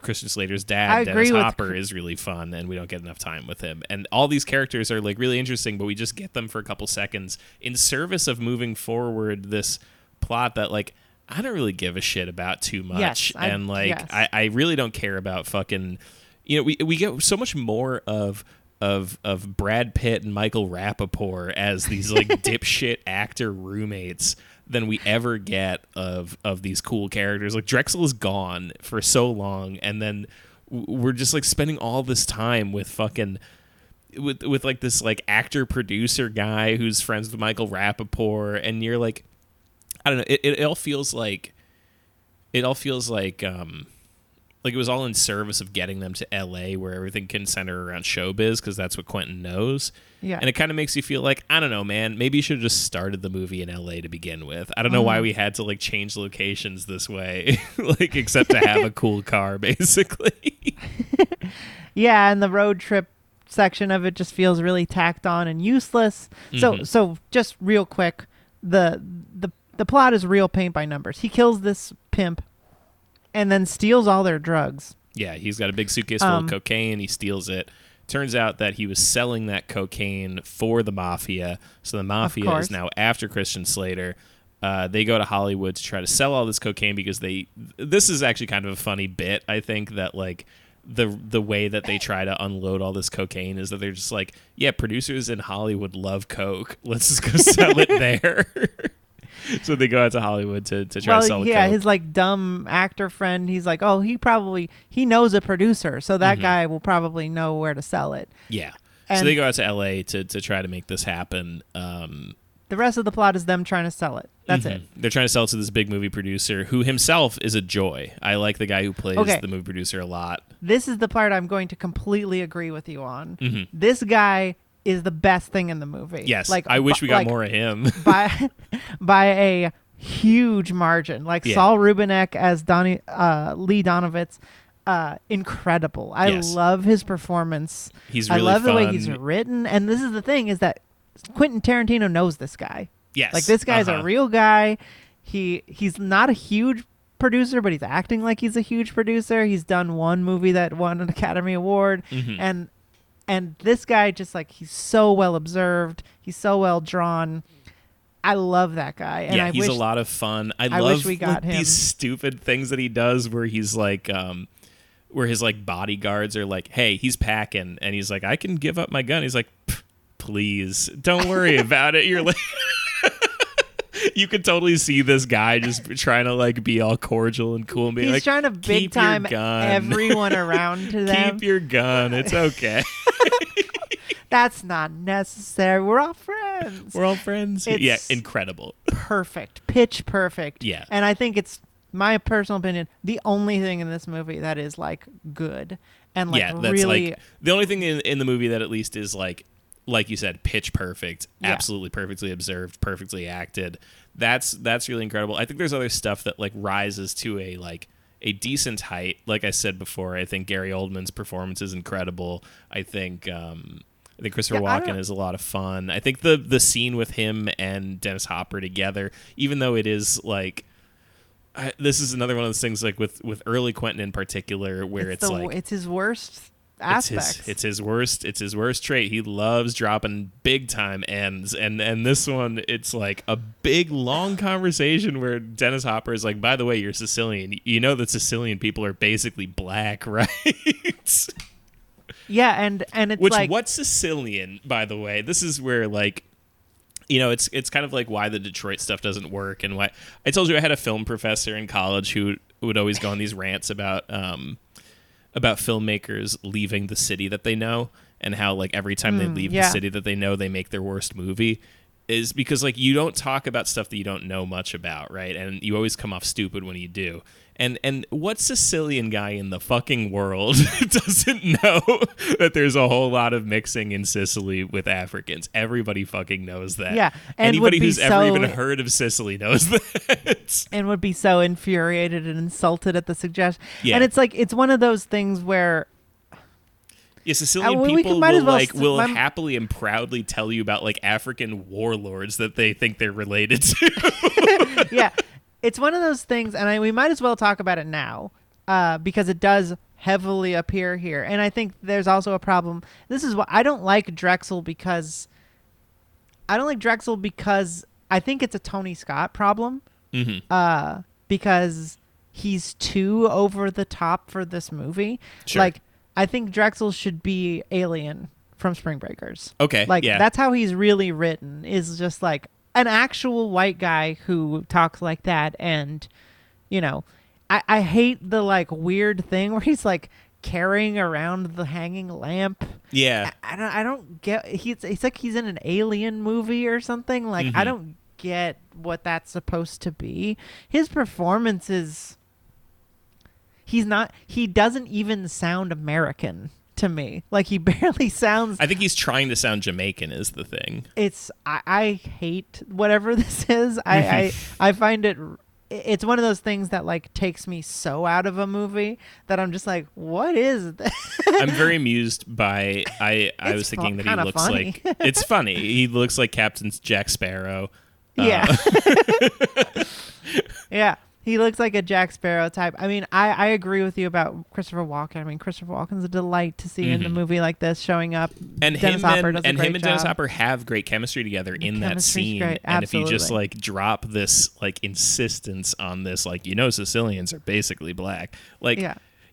Christian Slater's dad, Dennis Hopper, is really fun, and we don't get enough time with him. And all these characters are like really interesting, but we just get them for a couple seconds in service of moving forward this plot that, like, I don't really give a shit about too much. Yes, and like, yes. I really don't care about fucking, you know, we get so much more of Brad Pitt and Michael Rapaport as these like dipshit actor roommates than we ever get of these cool characters. Like, Drexel is gone for so long, and then we're just like spending all this time with fucking with like this like actor producer guy who's friends with Michael Rapaport, and you're like, I don't know, it all feels like like it was all in service of getting them to LA, where everything can center around showbiz, because that's what Quentin knows. Yeah. And it kind of makes you feel like, I don't know, man, maybe you should have just started the movie in LA to begin with. I don't know why we had to like change locations this way, like, except to have a cool car, basically. Yeah, and the road trip section of it just feels really tacked on and useless. So just real quick, the plot is real paint by numbers. He kills this pimp and then steals all their drugs. Yeah, he's got a big suitcase full of cocaine. He steals it. Turns out that he was selling that cocaine for the mafia. So the mafia is now after Christian Slater. They go to Hollywood to try to sell all this cocaine because they... This is actually kind of a funny bit, I think, that like the way that they try to unload all this cocaine is that they're just like, yeah, producers in Hollywood love coke. Let's just go sell it there. So they go out to Hollywood to try to sell. Yeah, coke. His like dumb actor friend. He's like, oh, he knows a producer, so that guy will probably know where to sell it. Yeah. And so they go out to LA to try to make this happen. The rest of the plot is them trying to sell it. That's it. They're trying to sell it to this big movie producer who himself is a joy. I like the guy who plays the movie producer a lot. This is the part I'm going to completely agree with you on. This guy is the best thing in the movie. Yes, like, I wish we got more of him. by a huge margin. Like, yeah. Saul Rubinek as Lee Donovitz, incredible. I love his performance. He's really fun. The way he's written. And this is the thing, is that Quentin Tarantino knows this guy. Yes. Like, this guy's a real guy. He's not a huge producer, but he's acting like he's a huge producer. He's done one movie that won an Academy Award. And And this guy just like, he's so well observed. He's so well drawn. I love that guy. And yeah, he's a lot of fun. I love these stupid things that he does where he's like, where his like bodyguards are like, hey, he's packing. And he's like, I can give up my gun. He's like, please don't worry about it. You're like, you could totally see this guy just trying to like be all cordial and cool and be like, trying to big time everyone around to them. Keep your gun. It's okay. That's not necessary. We're all friends. We're all friends. It's incredible. Perfect. Pitch perfect. Yeah. And I think it's, my personal opinion, the only thing in this movie that is like good and like really like, the only thing in the movie that at least is like you said, pitch perfect, absolutely perfectly observed, perfectly acted. That's really incredible. I think there's other stuff that like rises to a like a decent height. Like I said before, I think Gary Oldman's performance is incredible. I think Christopher Walken is a lot of fun. I think the scene with him and Dennis Hopper together, even though it is like, this is another one of those things like with early Quentin in particular, where it's his worst aspects. It's his worst trait. He loves dropping big time ends, and this one it's like a big long conversation where Dennis Hopper is like, by the way, you're Sicilian. You know that Sicilian people are basically black, right? Yeah, and it's what's Sicilian, by the way? This is where like, you know, it's kind of like why the Detroit stuff doesn't work, and why I told you I had a film professor in college who would always go on these rants about filmmakers leaving the city that they know, and how like every time they leave the city that they know, they make their worst movie, is because like you don't talk about stuff that you don't know much about, right? And you always come off stupid when you do. And what Sicilian guy in the fucking world doesn't know that there's a whole lot of mixing in Sicily with Africans? Everybody fucking knows that. Yeah. And anybody who's ever even heard of Sicily knows that. And would be so infuriated and insulted at the suggestion. Yeah. And it's like, it's one of those things where... Yeah, Sicilian people will happily and proudly tell you about like African warlords that they think they're related to. Yeah. It's one of those things, and we might as well talk about it now, because it does heavily appear here. And I think there's also a problem. This is why I don't like Drexel, because I think it's a Tony Scott problem. Mm-hmm. Because he's too over the top for this movie. Sure. Like, I think Drexel should be Alien from Spring Breakers. Okay, like that's how he's really written. Is just like an actual white guy who talks like that. And, you know, I hate the like weird thing where he's like carrying around the hanging lamp. Yeah. I don't get, it's like he's in an alien movie or something. Like, mm-hmm. I don't get what that's supposed to be. His performance is, he doesn't even sound American to me. Like, he barely sounds... I think he's trying to sound Jamaican is the thing. I hate whatever this is. I find it... It's one of those things that, like, takes me so out of a movie that I'm just like, what is this? I'm very amused by... I was thinking that he looks funny. Like... It's funny. He looks like Captain Jack Sparrow. Yeah. Yeah. He looks like a Jack Sparrow type. I mean, I agree with you about Christopher Walken. I mean, Christopher Walken's a delight to see in a movie like this, showing up. And Dennis Hopper have great chemistry together in that scene. Great. And if you just like drop this like insistence on this, like, you know, Sicilians are basically black. Like,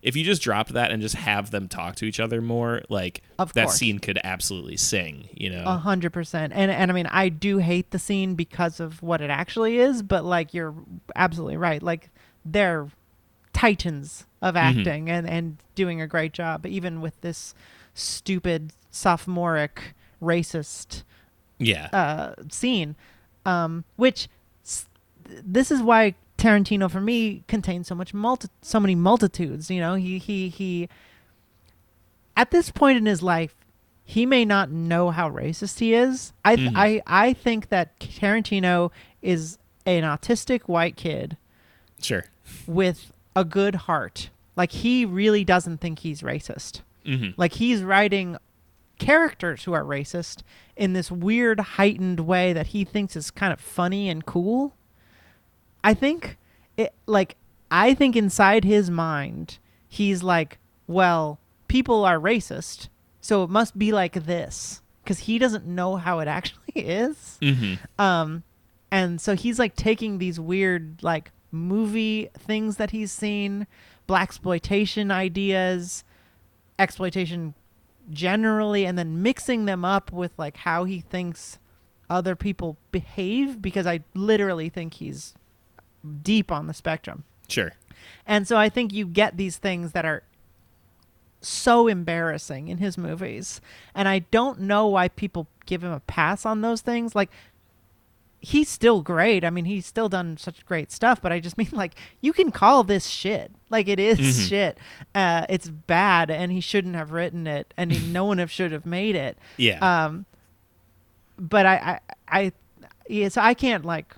if you just dropped that and just have them talk to each other more, like, that scene could absolutely sing, you know? 100%. And I mean, I do hate the scene because of what it actually is, but, like, you're absolutely right. Like, they're titans of acting and doing a great job, even with this stupid, sophomoric, racist scene, which this is why... Tarantino for me contains so many multitudes. You know, he at this point in his life, he may not know how racist he is. I think that Tarantino is an autistic white kid, sure, with a good heart. Like, he really doesn't think he's racist. Like, he's writing characters who are racist in this weird heightened way that he thinks is kind of funny and cool. I think inside his mind, he's like, well, people are racist, So it must be like this, because he doesn't know how it actually is. Mm-hmm. And so he's like taking these weird like movie things that he's seen, blaxploitation ideas, exploitation generally, and then mixing them up with like how he thinks other people behave, because I literally think he's deep on the spectrum. Sure. And so I think you get these things that are so embarrassing in his movies, and I don't know why people give him a pass on those things. Like, he's still great. I mean, he's still done such great stuff, but I just mean, like, you can call this shit. Like, it is shit. It's bad, and he shouldn't have written it, and no one should have made it. Yeah. But so I can't, like...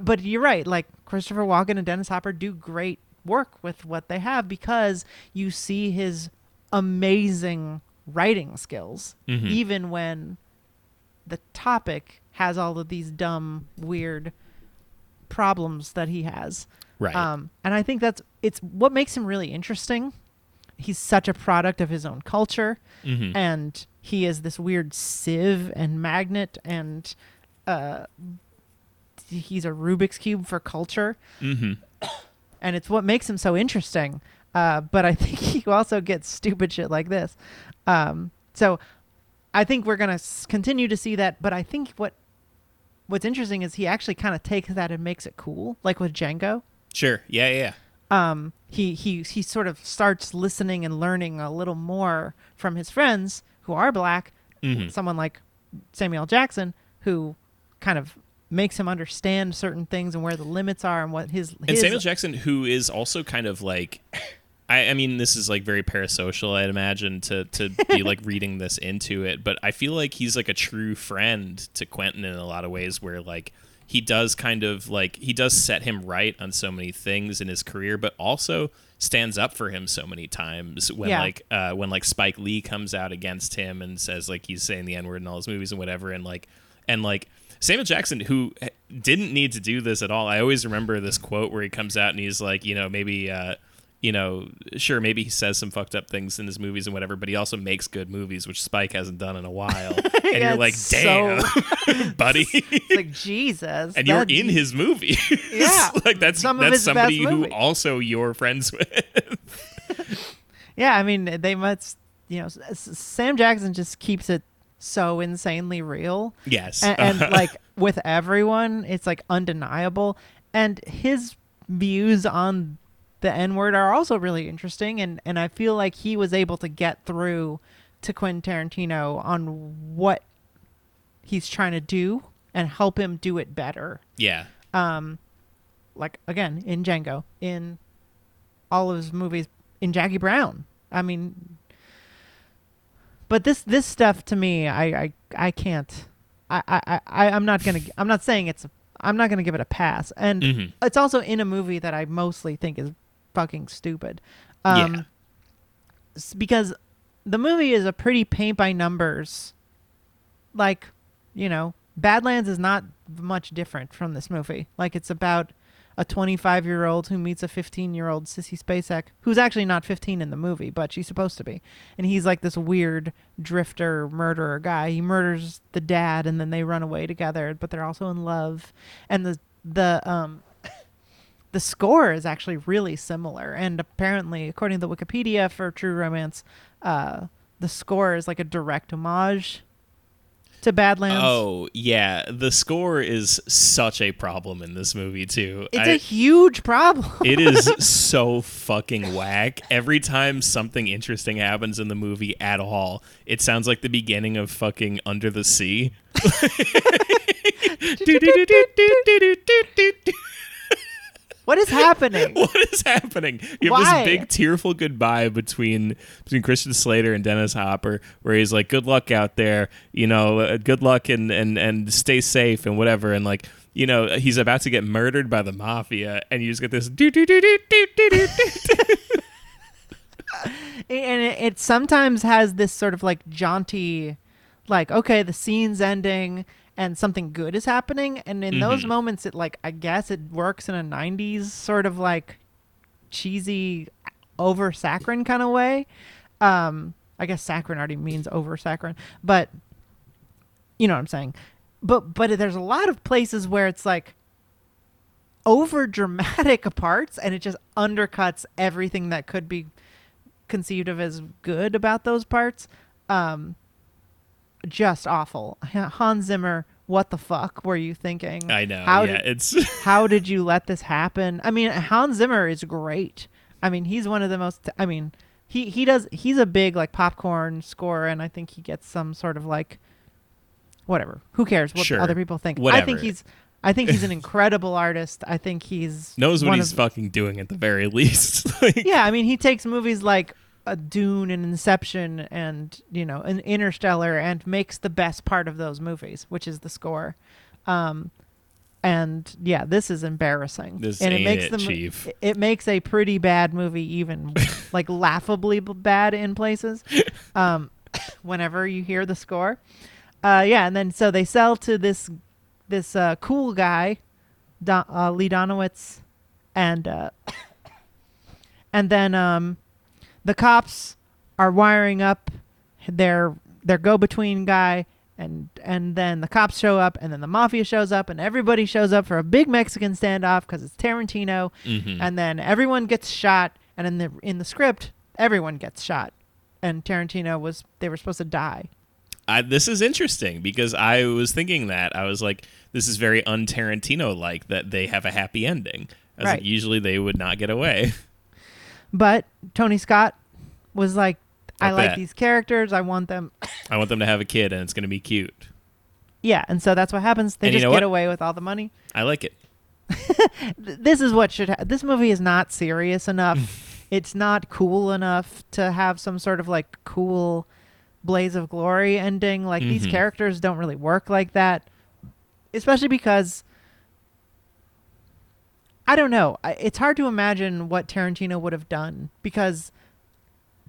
But you're right. Like, Christopher Walken and Dennis Hopper do great work with what they have, because you see his amazing writing skills, even when the topic has all of these dumb, weird problems that he has. Right. And I think it's what makes him really interesting. He's such a product of his own culture, and he is this weird sieve and magnet, and he's a Rubik's Cube for culture. And it's what makes him so interesting. But I think you also get stupid shit like this. So I think we're going to continue to see that. But I think what's interesting is he actually kind of takes that and makes it cool, like with Django. Sure. Yeah. He sort of starts listening and learning a little more from his friends who are black. Someone like Samuel Jackson, who kind of makes him understand certain things and where the limits are and what his... And Samuel Jackson, who is also kind of like... I mean, this is like very parasocial, I'd imagine, to be like reading this into it, but I feel like he's like a true friend to Quentin in a lot of ways, where like he does kind of like... He does set him right on so many things in his career, but also stands up for him so many times when Spike Lee comes out against him and says like he's saying the N-word in all his movies and whatever, and Samuel Jackson, who didn't need to do this at all. I always remember this quote where he comes out and he's like, maybe he says some fucked up things in his movies and whatever, but he also makes good movies, which Spike hasn't done in a while. And you're like, damn, so... buddy. It's like, Jesus. And you're in his movie. Yeah. Like, that's somebody who also you're friends with. Yeah, I mean, they must, Sam Jackson just keeps it so insanely real. Yes. And like with everyone, it's like undeniable. And his views on the N-word are also really interesting. And I feel like he was able to get through to Quentin Tarantino on what he's trying to do and help him do it better. Yeah. Like, again, in Django, in all of his movies, in Jackie Brown. I mean... But this stuff to me, I can't. I'm not gonna give it a pass. And it's also in a movie that I mostly think is fucking stupid. Because the movie is a pretty paint by numbers. Like, Badlands is not much different from this movie. Like, it's about a 25-year-old who meets a 15-year-old Sissy Spacek, who's actually not 15 in the movie, but she's supposed to be. And he's like this weird drifter murderer guy. He murders the dad, and then they run away together, but they're also in love. And the score is actually really similar. And apparently, according to Wikipedia for True Romance, the score is like a direct homage to Badlands. Oh, yeah. The score is such a problem in this movie, too. It's a huge problem. It is so fucking whack. Every time something interesting happens in the movie at all, it sounds like the beginning of fucking Under the Sea. What is happening? You have this big tearful goodbye between Christian Slater and Dennis Hopper, where he's like, "Good luck out there, good luck and stay safe and whatever." And like, he's about to get murdered by the mafia, and you just get this and it sometimes has this sort of like jaunty, like, okay, the scene's ending and something good is happening. And in those moments, it like, I guess it works in a 90s sort of like cheesy, over saccharine kind of way. I guess saccharine already means over saccharine, but you know what I'm saying. But there's a lot of places where it's like over dramatic parts, and it just undercuts everything that could be conceived of as good about those parts. Just awful. Hans Zimmer, what the fuck were you thinking? I know. How did you let this happen? I mean, Hans Zimmer is great. I mean, he's one of the most. I mean, he's a big like popcorn scorer, and I think he gets some sort of like whatever. Who cares what other people think? Whatever. I think he's an incredible artist. I think he's knows what he's fucking doing at the very least. Yeah, I mean, he takes movies like Dune and Inception and, you know, an Interstellar, and makes the best part of those movies, which is the score. And yeah, this is embarrassing. It makes a pretty bad movie even like laughably bad in places. Whenever you hear the score. And then so they sell to this cool guy, Lee Donowitz, and then the cops are wiring up their go-between guy, and then the cops show up, and then the mafia shows up, and everybody shows up for a big Mexican standoff because it's Tarantino, and then everyone gets shot, and in the script, everyone gets shot, and they were supposed to die. This is interesting because I was thinking that. I was like, this is very un-Tarantino-like that they have a happy ending. I was like, usually they would not get away. But Tony Scott was like, I like these characters. I want them to have a kid, and it's going to be cute. Yeah, and so that's what happens. They just get away with all the money. I like it. This is what should happen. This movie is not serious enough. It's not cool enough to have some sort of like cool Blaze of Glory ending. Like these characters don't really work like that, especially because I don't know. It's hard to imagine what Tarantino would have done, because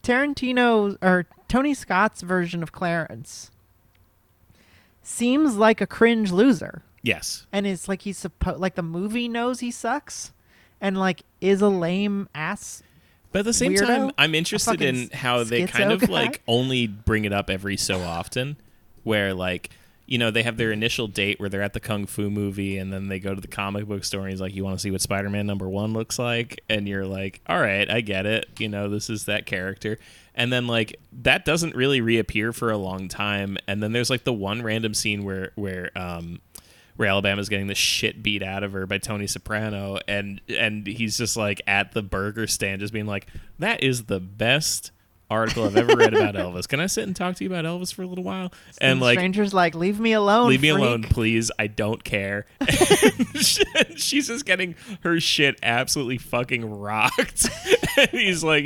Tarantino or Tony Scott's version of Clarence seems like a cringe loser. Yes. And it's like he's like the movie knows he sucks and like is a lame ass. But at the same time, I'm interested in how they kind of like only bring it up every so often, where like, you know, they have their initial date where they're at the Kung Fu movie, and then they go to the comic book store, and he's like, you want to see what Spider-Man #1 looks like? And you're like, all right, I get it. You know, this is that character. And then like that doesn't really reappear for a long time. And then there's like the one random scene where Alabama's getting the shit beat out of her by Tony Soprano, and he's just like at the burger stand just being like, that is the best article I've ever read about Elvis. Can I sit and talk to you about Elvis for a little while? And like stranger's like, leave me alone. Leave me alone, please. I don't care. And she's just getting her shit absolutely fucking rocked. And he's like,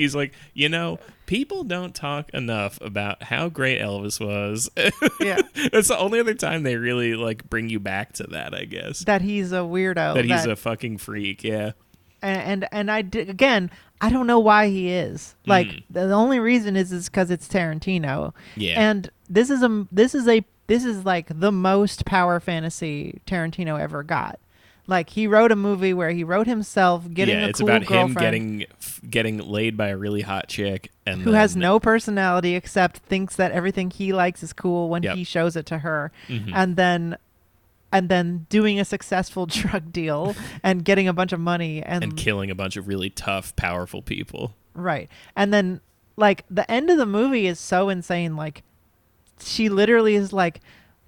you know, people don't talk enough about how great Elvis was. Yeah. That's the only other time they really like bring you back to that, I guess. That he's a weirdo. That he's a fucking freak, yeah. And I don't know why he is like the only reason is because it's Tarantino. Yeah. And this is like the most power fantasy Tarantino ever got. Like he wrote a movie where he wrote himself getting a cool girlfriend. Yeah, it's about him getting laid by a really hot chick and who has no personality except thinks that everything he likes is cool when he shows it to her, and then doing a successful drug deal and getting a bunch of money and killing a bunch of really tough, powerful people. Right. And then like the end of the movie is so insane. Like she literally is like,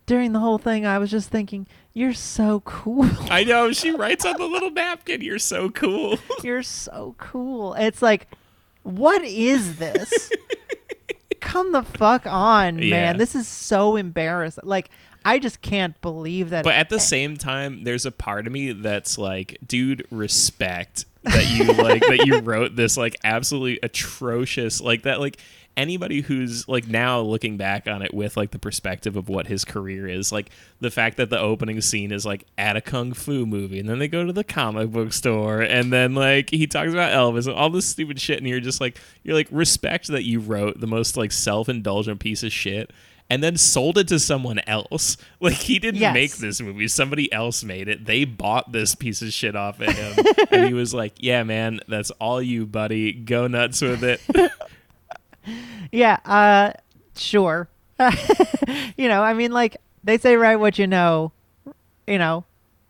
during the whole thing, I was just thinking, you're so cool. I know. She writes on the little napkin, you're so cool. You're so cool. It's like, what is this? Come the fuck on, man. This is so embarrassing. Like, I just can't believe that. But at the same time, there's a part of me that's like, dude, respect that you like that you wrote this like absolutely atrocious like that. Like anybody who's like now looking back on it with like the perspective of what his career is, like the fact that the opening scene is like at a Kung Fu movie, and then they go to the comic book store, and then like he talks about Elvis and all this stupid shit, and you're like respect that you wrote the most like self-indulgent piece of shit. And then sold it to someone else. Like, he didn't make this movie. Somebody else made it. They bought this piece of shit off of him. And he was like, yeah, man, that's all you, buddy. Go nuts with it. Yeah, sure. You know, I mean, like, they say write what you know,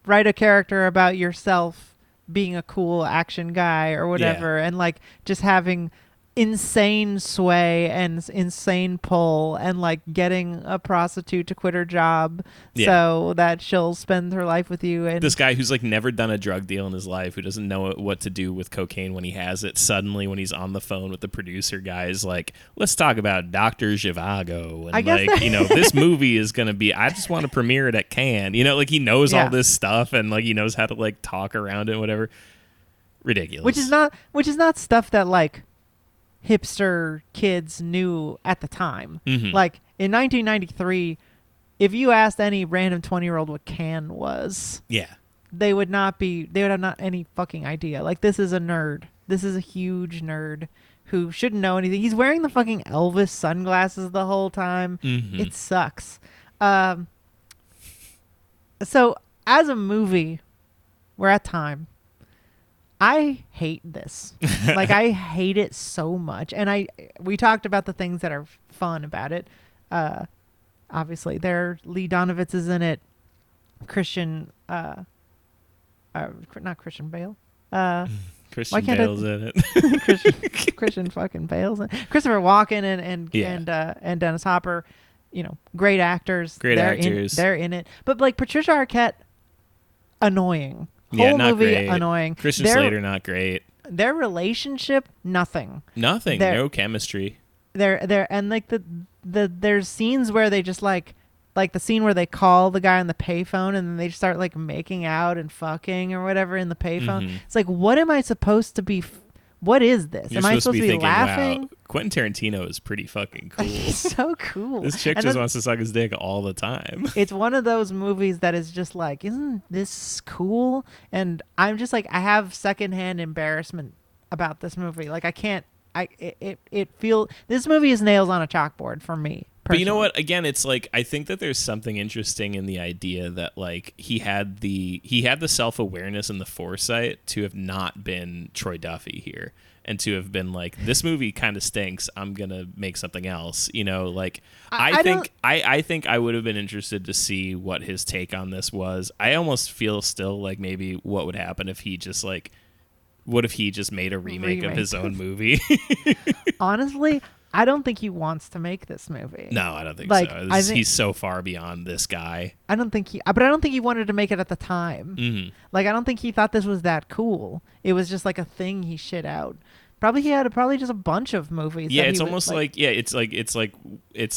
write a character about yourself being a cool action guy or whatever, and, like, just having insane sway and insane pull and, like, getting a prostitute to quit her job so that she'll spend her life with you. And this guy who's, like, never done a drug deal in his life, who doesn't know what to do with cocaine when he has it, suddenly when he's on the phone with the producer guys, like, let's talk about Dr. Zhivago, and, like, you know, this movie is gonna be, I just want to premiere it at Cannes, you know, like, he knows all this stuff, and, like, he knows how to, like, talk around it and whatever. Ridiculous. Which is not stuff that, like, hipster kids knew at the time. Mm-hmm. Like, in 1993, if you asked any random 20-year-old what Cannes was, they would have not any fucking idea. Like, this is a nerd. This is a huge nerd who shouldn't know anything. He's wearing the fucking Elvis sunglasses the whole time. Mm-hmm. It sucks. So as a movie, we're at time. I hate this. Like, I hate it so much. And we talked about the things that are fun about it. Obviously, Lee Donovitz is in it. Not Christian Bale. Christian Bale's in it. Christian fucking Bale's in it. Christopher Walken and Dennis Hopper. You know, great actors. They're in it. But, like, Patricia Arquette, annoying. Whole movie, not great. Annoying. Christian Slater, not great. Their relationship, nothing. Nothing. No chemistry. There's scenes where they just like the scene where they call the guy on the payphone and then they start, like, making out and fucking or whatever in the payphone. Mm-hmm. It's like, what am I supposed to be? What is this? Am I supposed to be laughing? Wow, Quentin Tarantino is pretty fucking cool. He's so cool. This chick just wants to suck his dick all the time. It's one of those movies that is just like, isn't this cool? And I'm just like, I have secondhand embarrassment about this movie. Like, I can't. This movie is nails on a chalkboard for me. Personally. But you know what? Again, it's like, I think that there's something interesting in the idea that, like, he had the self-awareness and the foresight to have not been Troy Duffy here and to have been like, this movie kind of stinks, I'm going to make something else. You know, like, I think I would have been interested to see what his take on this was. I almost feel still like maybe what would happen if he just, like, what if he just made a remake of his own movie? Honestly, I don't think he wants to make this movie. No, I don't think so. He's so far beyond this guy. I don't think he wanted to make it at the time. Mm-hmm. Like, I don't think he thought this was that cool. It was just like a thing he shit out. Probably he had just a bunch of movies. Yeah, it's almost it's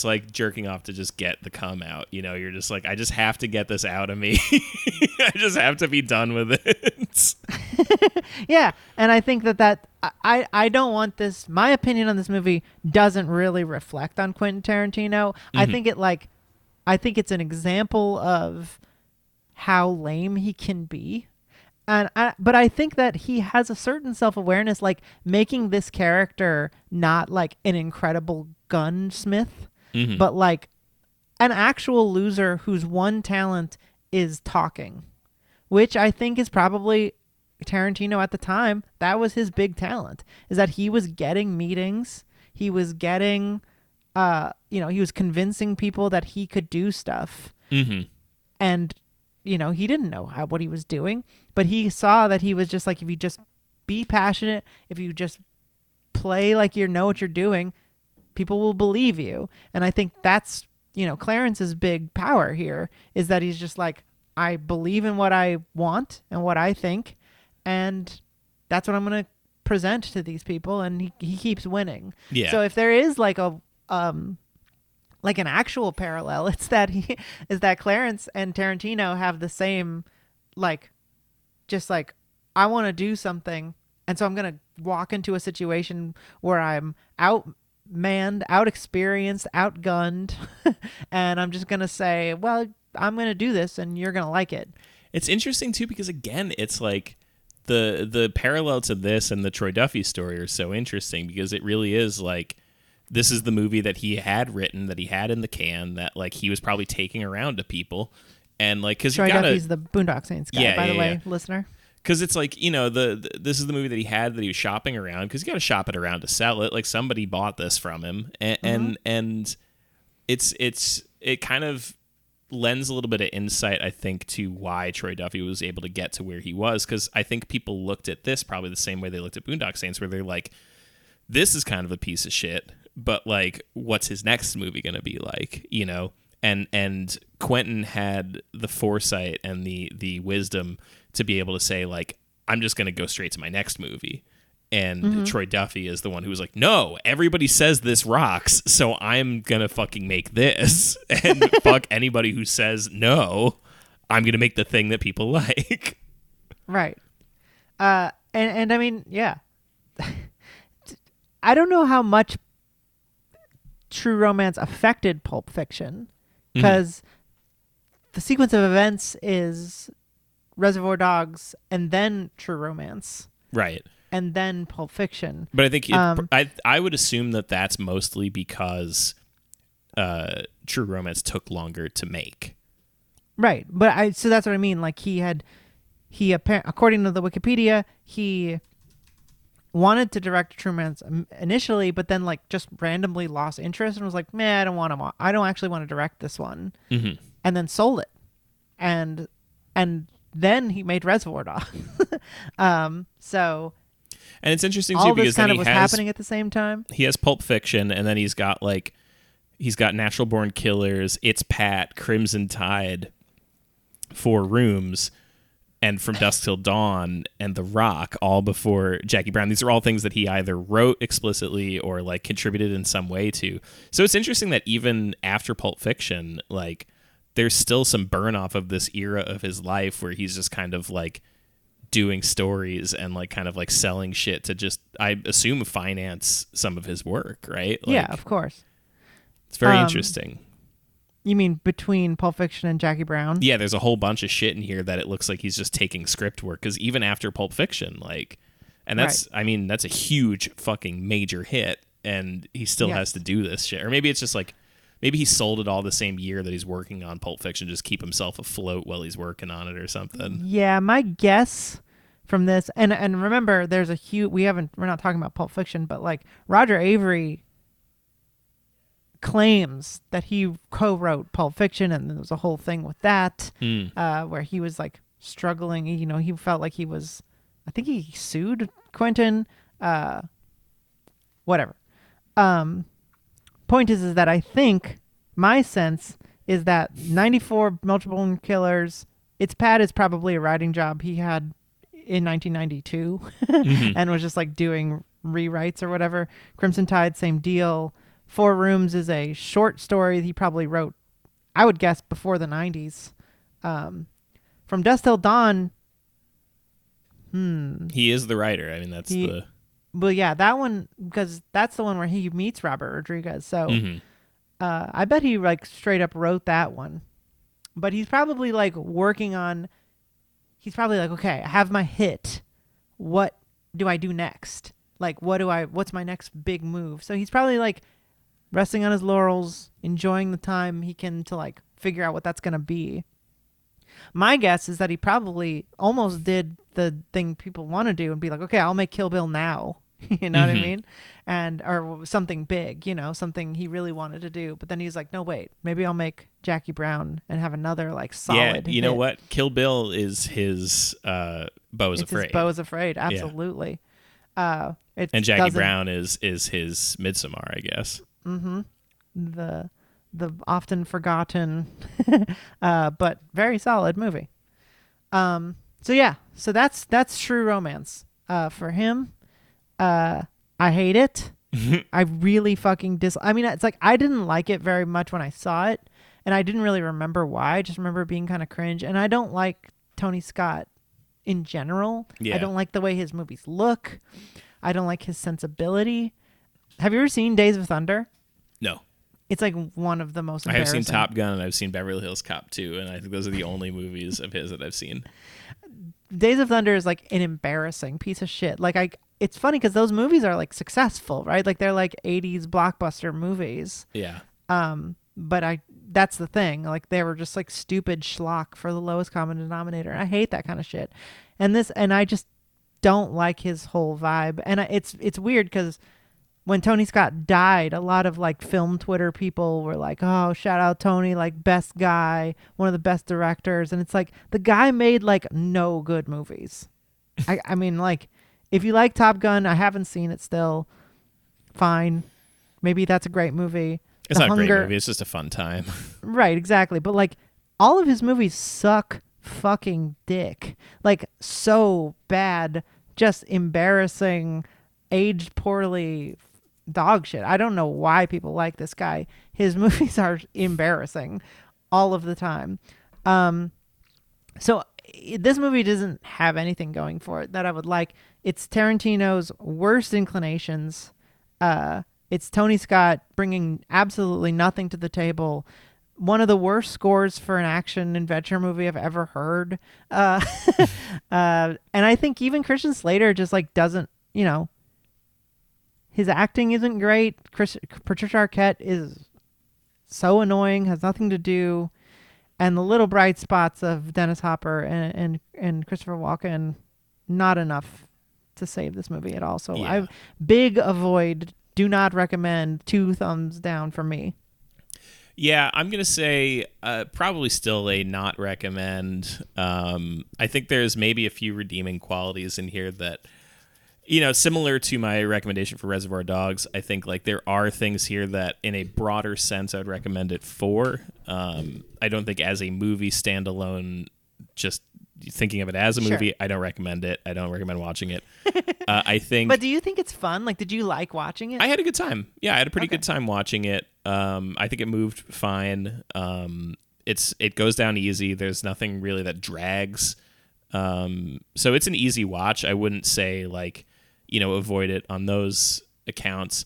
like jerking off to just get the cum out. You know, you're just like, I just have to get this out of me. I just have to be done with it. Yeah, and I think that I don't want this. My opinion on this movie doesn't really reflect on Quentin Tarantino. Mm-hmm. I think it's an example of how lame he can be. But I think that he has a certain self-awareness, like making this character not like an incredible gunsmith, mm-hmm. but like an actual loser whose one talent is talking, which I think is probably Tarantino at the time. That was his big talent, is that he was getting meetings. He was getting, he was convincing people that he could do stuff. Mm-hmm. And, you know, he didn't know what he was doing, but he saw that he was just like, if you just be passionate, if you just play like you know what you're doing, people will believe you. And I think that's, you know, Clarence's big power here, is that he's just like, I believe in what I want and what I think, and that's what I'm going to present to these people. And he keeps winning. Yeah. So if there is like a, like an actual parallel, it's that Clarence and Tarantino have the same, like, just like, I want to do something, and so I'm gonna walk into a situation where I'm outmanned, outexperienced, outgunned, and I'm just gonna say, well, I'm gonna do this, and you're gonna like it. It's interesting too, because again, it's like the parallel to this and the Troy Duffy story are so interesting, because it really is like, this is the movie that he had written, that he had in the can, that like he was probably taking around to people, and like, because Troy Duffy's the Boondock Saints guy, by the way, listener. Because it's like, you know, this is the movie that he had that he was shopping around, because you got to shop it around to sell it. Like, somebody bought this from him, and it kind of lends a little bit of insight, I think, to why Troy Duffy was able to get to where he was. Because I think people looked at this probably the same way they looked at Boondock Saints, where they're like, this is kind of a piece of shit, but like, what's his next movie going to be like, you know? And Quentin had the foresight and the wisdom to be able to say, like, I'm just going to go straight to my next movie. And Troy Duffy is the one who was like, no, everybody says this rocks, so I'm going to fucking make this. And fuck anybody who says no, I'm going to make the thing that people like. Right. And I mean, yeah. I don't know how much True Romance affected Pulp Fiction, because the sequence of events is Reservoir Dogs and then True Romance, right, and then Pulp Fiction. But I think I would assume that that's mostly because True Romance took longer to make, right? But so that's what I mean. Like, he according to the Wikipedia, he wanted to direct True Romance initially, but then like just randomly lost interest and was like, man, I don't actually want to direct this one. And then sold it, and then he made Reservoir Dogs. So, and it's interesting too, because then was happening at the same time. He has Pulp Fiction, and then he's got Natural Born Killers, It's Pat, Crimson Tide, Four Rooms, and From Dusk Till Dawn, and The Rock, all before Jackie Brown. These are all things that he either wrote explicitly or like contributed in some way to. So it's interesting that even after Pulp Fiction, like, there's still some burn off of this era of his life where he's just kind of like doing stories and like kind of like selling shit to just, I assume, finance some of his work, right? Like, yeah, of course. It's very interesting. You mean between Pulp Fiction and Jackie Brown? Yeah, there's a whole bunch of shit in here that it looks like he's just taking script work, because even after Pulp Fiction, like, and that's, right. I mean, that's a huge fucking major hit, and he still has to do this shit. Or maybe it's just like, maybe he sold it all the same year that he's working on Pulp Fiction, just keep himself afloat while he's working on it or something. Yeah, my guess from this, and remember, there's a huge, we're not talking about Pulp Fiction, but like Roger Avery claims that he co-wrote Pulp Fiction, and there was a whole thing with that where he was like struggling, you know, he felt like he was, I think he sued Quentin, whatever. Point is that I think my sense is that 94 Multiple Born Killers, It's Pat is probably a writing job he had in 1992 and was just like doing rewrites or whatever. Crimson Tide, same deal. Four Rooms is a short story he probably wrote, I would guess, before the 90s. From Dusk Till Dawn, he is the writer. I mean, that's the... Well, yeah, that one, because that's the one where he meets Robert Rodriguez. So I bet he like straight up wrote that one. But he's probably like working on, he's probably like, okay, I have my hit. What do I do next? Like, what's my next big move? So he's probably like resting on his laurels, enjoying the time he can to like figure out what that's going to be. My guess is that he probably almost did the thing people want to do and be like, okay, I'll make Kill Bill now. You know what I mean? And, or something big, you know, something he really wanted to do. But then he's like, no, wait, maybe I'll make Jackie Brown and have another like solid. Yeah, you know what? Kill Bill is his Bo is Afraid. Bo is Afraid. Absolutely. Yeah. And Jackie Brown is his Midsommar, I guess. The often forgotten but very solid movie. So that's True Romance for him. I hate it. I really fucking I mean, it's like I didn't like it very much when I saw it, and I didn't really remember why. I just remember it being kind of cringe, and I don't like Tony Scott in general. Yeah. I don't like the way his movies look. I don't like his sensibility. Have you ever seen Days of Thunder? No. It's like one of the most embarrassing. I have seen Top Gun, and I've seen Beverly Hills Cop 2, and I think those are the only movies of his that I've seen. Days of Thunder is like an embarrassing piece of shit. Like, it's funny because those movies are like successful, right? Like, they're like 80s blockbuster movies. Yeah. But I that's the thing. Like, they were just like stupid schlock for the lowest common denominator. I hate that kind of shit. And I just don't like his whole vibe. And it's weird because when Tony Scott died, a lot of like film Twitter people were like, oh, shout out Tony, like best guy, one of the best directors. And it's like, the guy made like no good movies. I mean, like, if you like Top Gun, I haven't seen it still. Fine. Maybe that's a great movie. It's not a great movie. It's just a fun time. Right, exactly. But like, all of his movies suck fucking dick. Like, so bad, just embarrassing, aged poorly dog shit. I don't know why people like this guy. His movies are embarrassing all of the time. So this movie doesn't have anything going for it that I would like. It's Tarantino's worst inclinations. It's Tony Scott bringing absolutely nothing to the table. One of the worst scores for an action adventure movie I've ever heard. And I think even Christian Slater just like doesn't, you know, his acting isn't great. Patricia Arquette is so annoying, has nothing to do. And the little bright spots of Dennis Hopper and Christopher Walken, not enough to save this movie at all. So yeah. Big avoid. Do not recommend. 2 thumbs down for me. Yeah, I'm going to say probably still a not recommend. I think there's maybe a few redeeming qualities in here that, you know, similar to my recommendation for Reservoir Dogs, I think like there are things here that in a broader sense I would recommend it for. I don't think as a movie standalone, just thinking of it as a movie, sure. I don't recommend it. I don't recommend watching it. I think. But do you think it's fun? Like, did you like watching it? I had a good time. Yeah, I had a pretty good time watching it. I think it moved fine. It goes down easy. There's nothing really that drags. So it's an easy watch. I wouldn't say like, you know, avoid it on those accounts.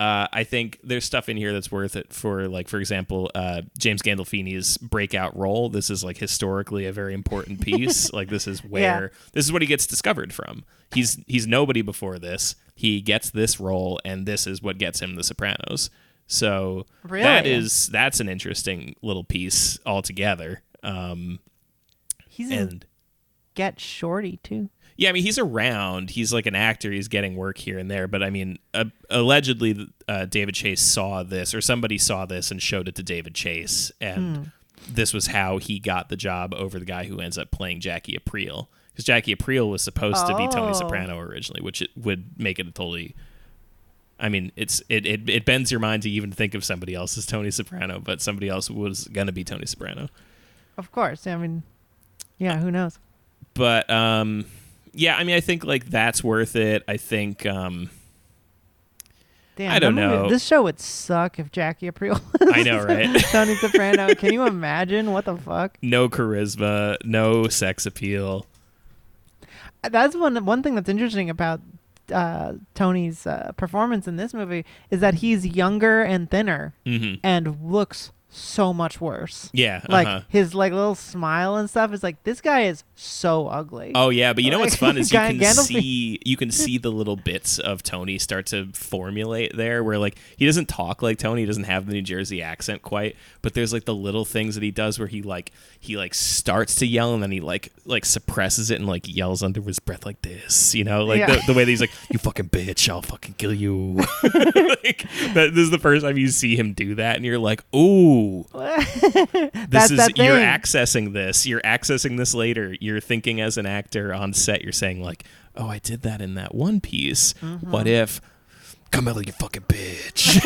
I think there's stuff in here that's worth it for, like, for example, James Gandolfini's breakout role. This is, like, historically a very important piece. Like, this is where... Yeah. This is what he gets discovered from. He's nobody before this. He gets this role, and this is what gets him The Sopranos. So really? That's an interesting little piece altogether. He's in Get Shorty, too. Yeah, I mean, he's around. He's like an actor. He's getting work here and there. But I mean, allegedly, David Chase saw this, or somebody saw this and showed it to David Chase. And this was how he got the job over the guy who ends up playing Jackie Aprile. Because Jackie Aprile was supposed to be Tony Soprano originally, which it would make it a totally... I mean, it bends your mind to even think of somebody else as Tony Soprano, but somebody else was going to be Tony Soprano. Of course. I mean, yeah, who knows? But... yeah, I mean, I think like that's worth it. I think, damn, I don't know. This show would suck if Jackie Aprile. I know, right? Tony Soprano. Can you imagine? What the fuck? No charisma, no sex appeal. That's one thing that's interesting about Tony's performance in this movie is that he's younger and thinner and looks so much worse. Yeah. Like his like little smile and stuff is like, this guy is so ugly. Oh yeah, but you know what's fun is you can see the little bits of Tony start to formulate there where like he doesn't talk like Tony, he doesn't have the New Jersey accent quite, but there's like the little things that he does where he starts to yell and then he like suppresses it and like yells under his breath like this, you know? Like the way that he's like, you fucking bitch, I'll fucking kill you. Like, this is the first time you see him do that and you're like, ooh, you're accessing this. You're accessing this later. You're thinking as an actor on set. You're saying like, "Oh, I did that in that one piece. What if Camilla, you fucking bitch?"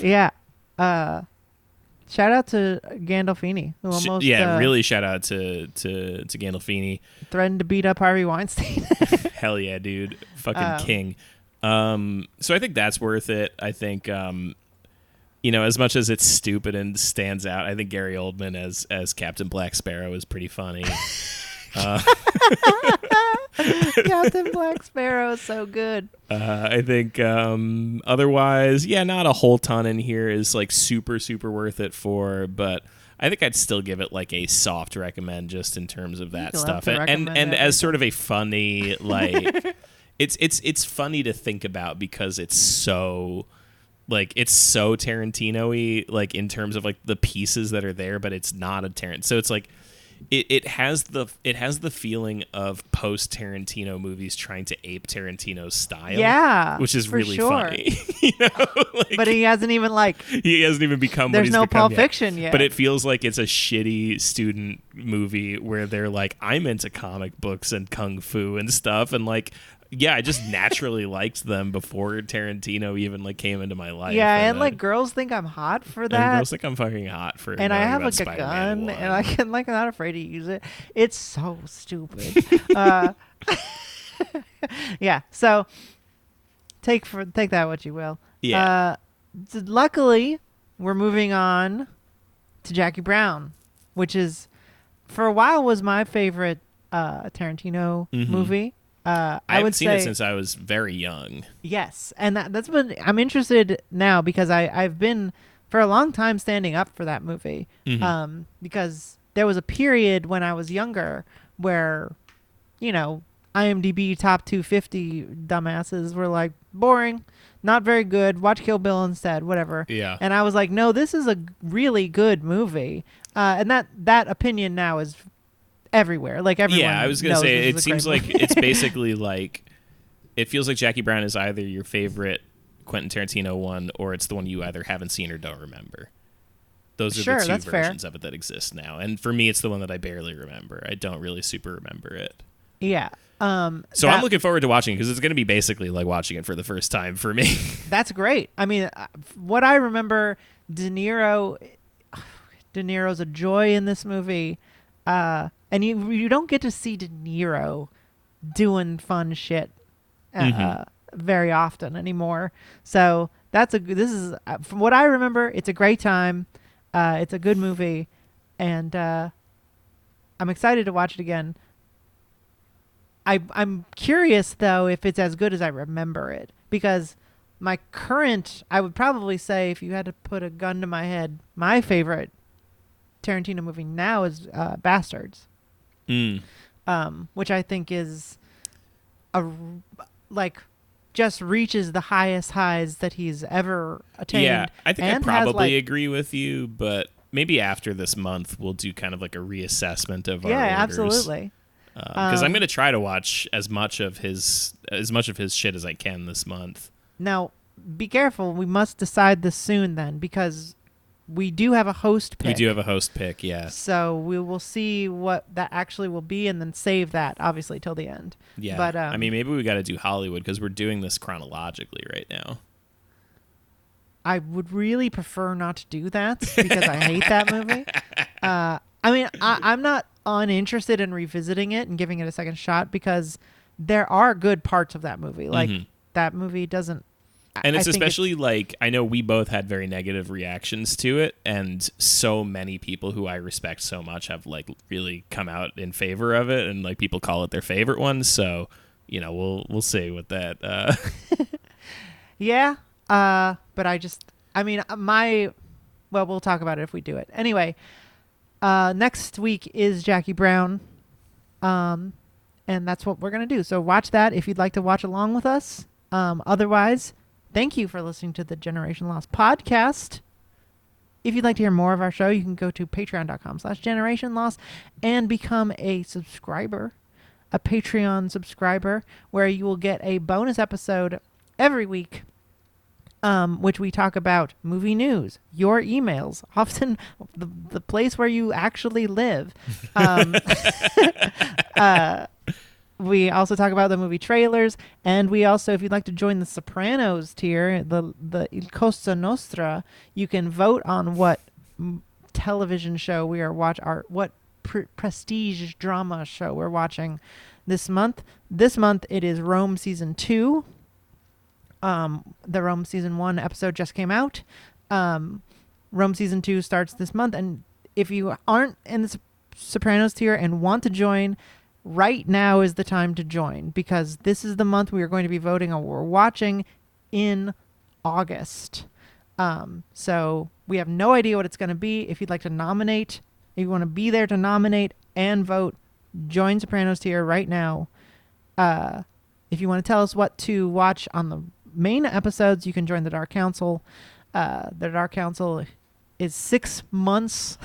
Yeah. Shout out to Gandolfini, who almost really shout out to Gandolfini. Threatened to beat up Harvey Weinstein. Hell yeah, dude! Fucking king. So I think that's worth it. I think. You know, as much as it's stupid and stands out, I think Gary Oldman as Captain Black Sparrow is pretty funny. Captain Black Sparrow is so good. I think otherwise, yeah, not a whole ton in here is like super, super worth it for, but I think I'd still give it like a soft recommend just in terms of that stuff. And as sort of a funny, like, it's funny to think about because it's so... like it's so Tarantino-y, like in terms of like the pieces that are there, but it's not a Tarantino. So it's like it has the feeling of post Tarantino movies trying to ape Tarantino's style, yeah, which is really funny. You know? Like, but he hasn't even become. There's no Pulp Fiction yet. But it feels like it's a shitty student movie where they're like, I'm into comic books and kung fu and stuff, and like. Yeah, I just naturally liked them before Tarantino even like came into my life. Yeah, and like girls think I'm hot for that. And girls think I'm fucking hot for. And I have like Spider-Man a gun, and I can like I'm not afraid to use it. It's so stupid. Yeah, so take that what you will. Yeah. Luckily, we're moving on to Jackie Brown, which is for a while was my favorite Tarantino movie. I haven't seen it since I was very young. Yes, and that's been. I'm interested now because I've been for a long time standing up for that movie. Mm-hmm. Because there was a period when I was younger where, you know, IMDb top 250 dumbasses were like boring, not very good. Watch Kill Bill instead, whatever. Yeah. And I was like, no, this is a really good movie. And that opinion now is. Everywhere, like everyone. Yeah, I was gonna say it seems like it's basically like it feels like Jackie Brown is either your favorite Quentin Tarantino one or it's the one you either haven't seen or don't remember. Those are the two versions of it that exist now, and for me, it's the one that I barely remember. I don't really super remember it. Yeah. So I'm looking forward to watching it because it's gonna be basically like watching it for the first time for me. That's great. I mean, what I remember, De Niro's a joy in this movie. And you don't get to see De Niro doing fun shit very often anymore. So this is from what I remember. It's a great time. It's a good movie, and I'm excited to watch it again. I'm curious though if it's as good as I remember it because my current I would probably say if you had to put a gun to my head, my favorite Tarantino movie now is Bastards. Which I think is just reaches the highest highs that he's ever attained. Yeah, I think I probably agree with you, but maybe after this month we'll do kind of like a reassessment of our orders. Absolutely. Because I'm going to try to watch as much of his shit as I can this month. Now, be careful. We must decide this soon then, because. We do have a host pick. Yeah. So we will see what that actually will be and then save that, obviously, till the end. Yeah. But, I mean, maybe we got to do Hollywood because we're doing this chronologically right now. I would really prefer not to do that because I hate that movie. I mean, I'm not uninterested in revisiting it and giving it a second shot because there are good parts of that movie. Like, that movie doesn't. And it's especially like, I know we both had very negative reactions to it, and so many people who I respect so much have like really come out in favor of it, and like people call it their favorite one. So, you know, we'll see with that. Yeah. But we'll talk about it if we do it. Anyway, next week is Jackie Brown. And that's what we're going to do. So watch that if you'd like to watch along with us. Otherwise... Thank you for listening to the Generation Lost podcast. If you'd like to hear more of our show, you can go to patreon.com/generationlost and become a subscriber, a Patreon subscriber, where you will get a bonus episode every week, which we talk about movie news, your emails, often the place where you actually live. We also talk about the movie trailers, and we also, if you'd like to join the Sopranos tier, the Il Costa Nostra, you can vote on what television show we are watching, what prestige drama show we're watching this month. This month it is Rome season 2. The Rome season 1 episode just came out. Rome season 2 starts this month, and if you aren't in the Sopranos tier and want to join, right now is the time to join, because this is the month we are going to be voting on what we're watching in August. So we have no idea what it's going to be. If you'd like to nominate, if you want to be there to nominate and vote, join Sopranos tier right now. If you want to tell us what to watch on the main episodes, you can join the Dark Council. The Dark Council is 6 months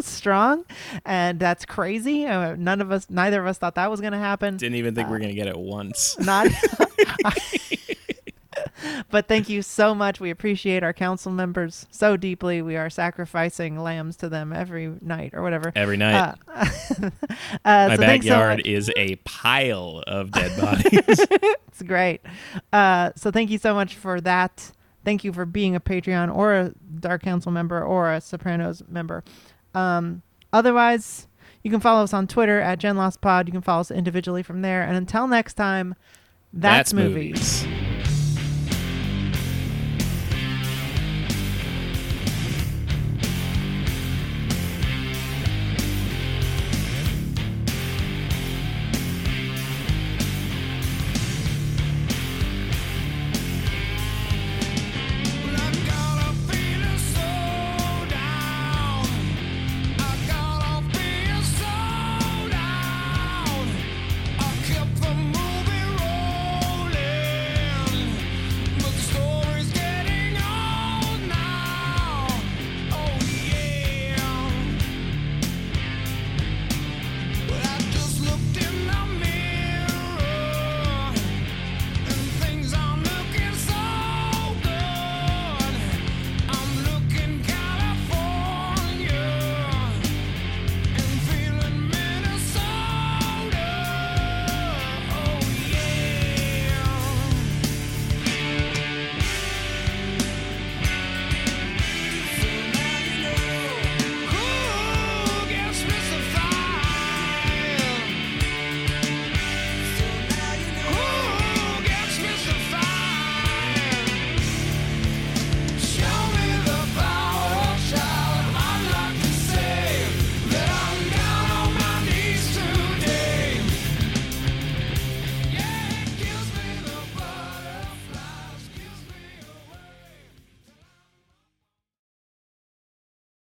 strong, and that's crazy. Neither of us thought that was going to happen. Didn't even think we were going to get it once. Not. But thank you so much. We appreciate our council members so deeply. We are sacrificing lambs to them every night or whatever. Every night. My backyard is a pile of dead bodies. It's great. So thank you so much for that. Thank you for being a Patreon or a Dark Council member or a Sopranos member. Otherwise, you can follow us on Twitter at GenLostPod. You can follow us individually from there. And until next time, that's movies.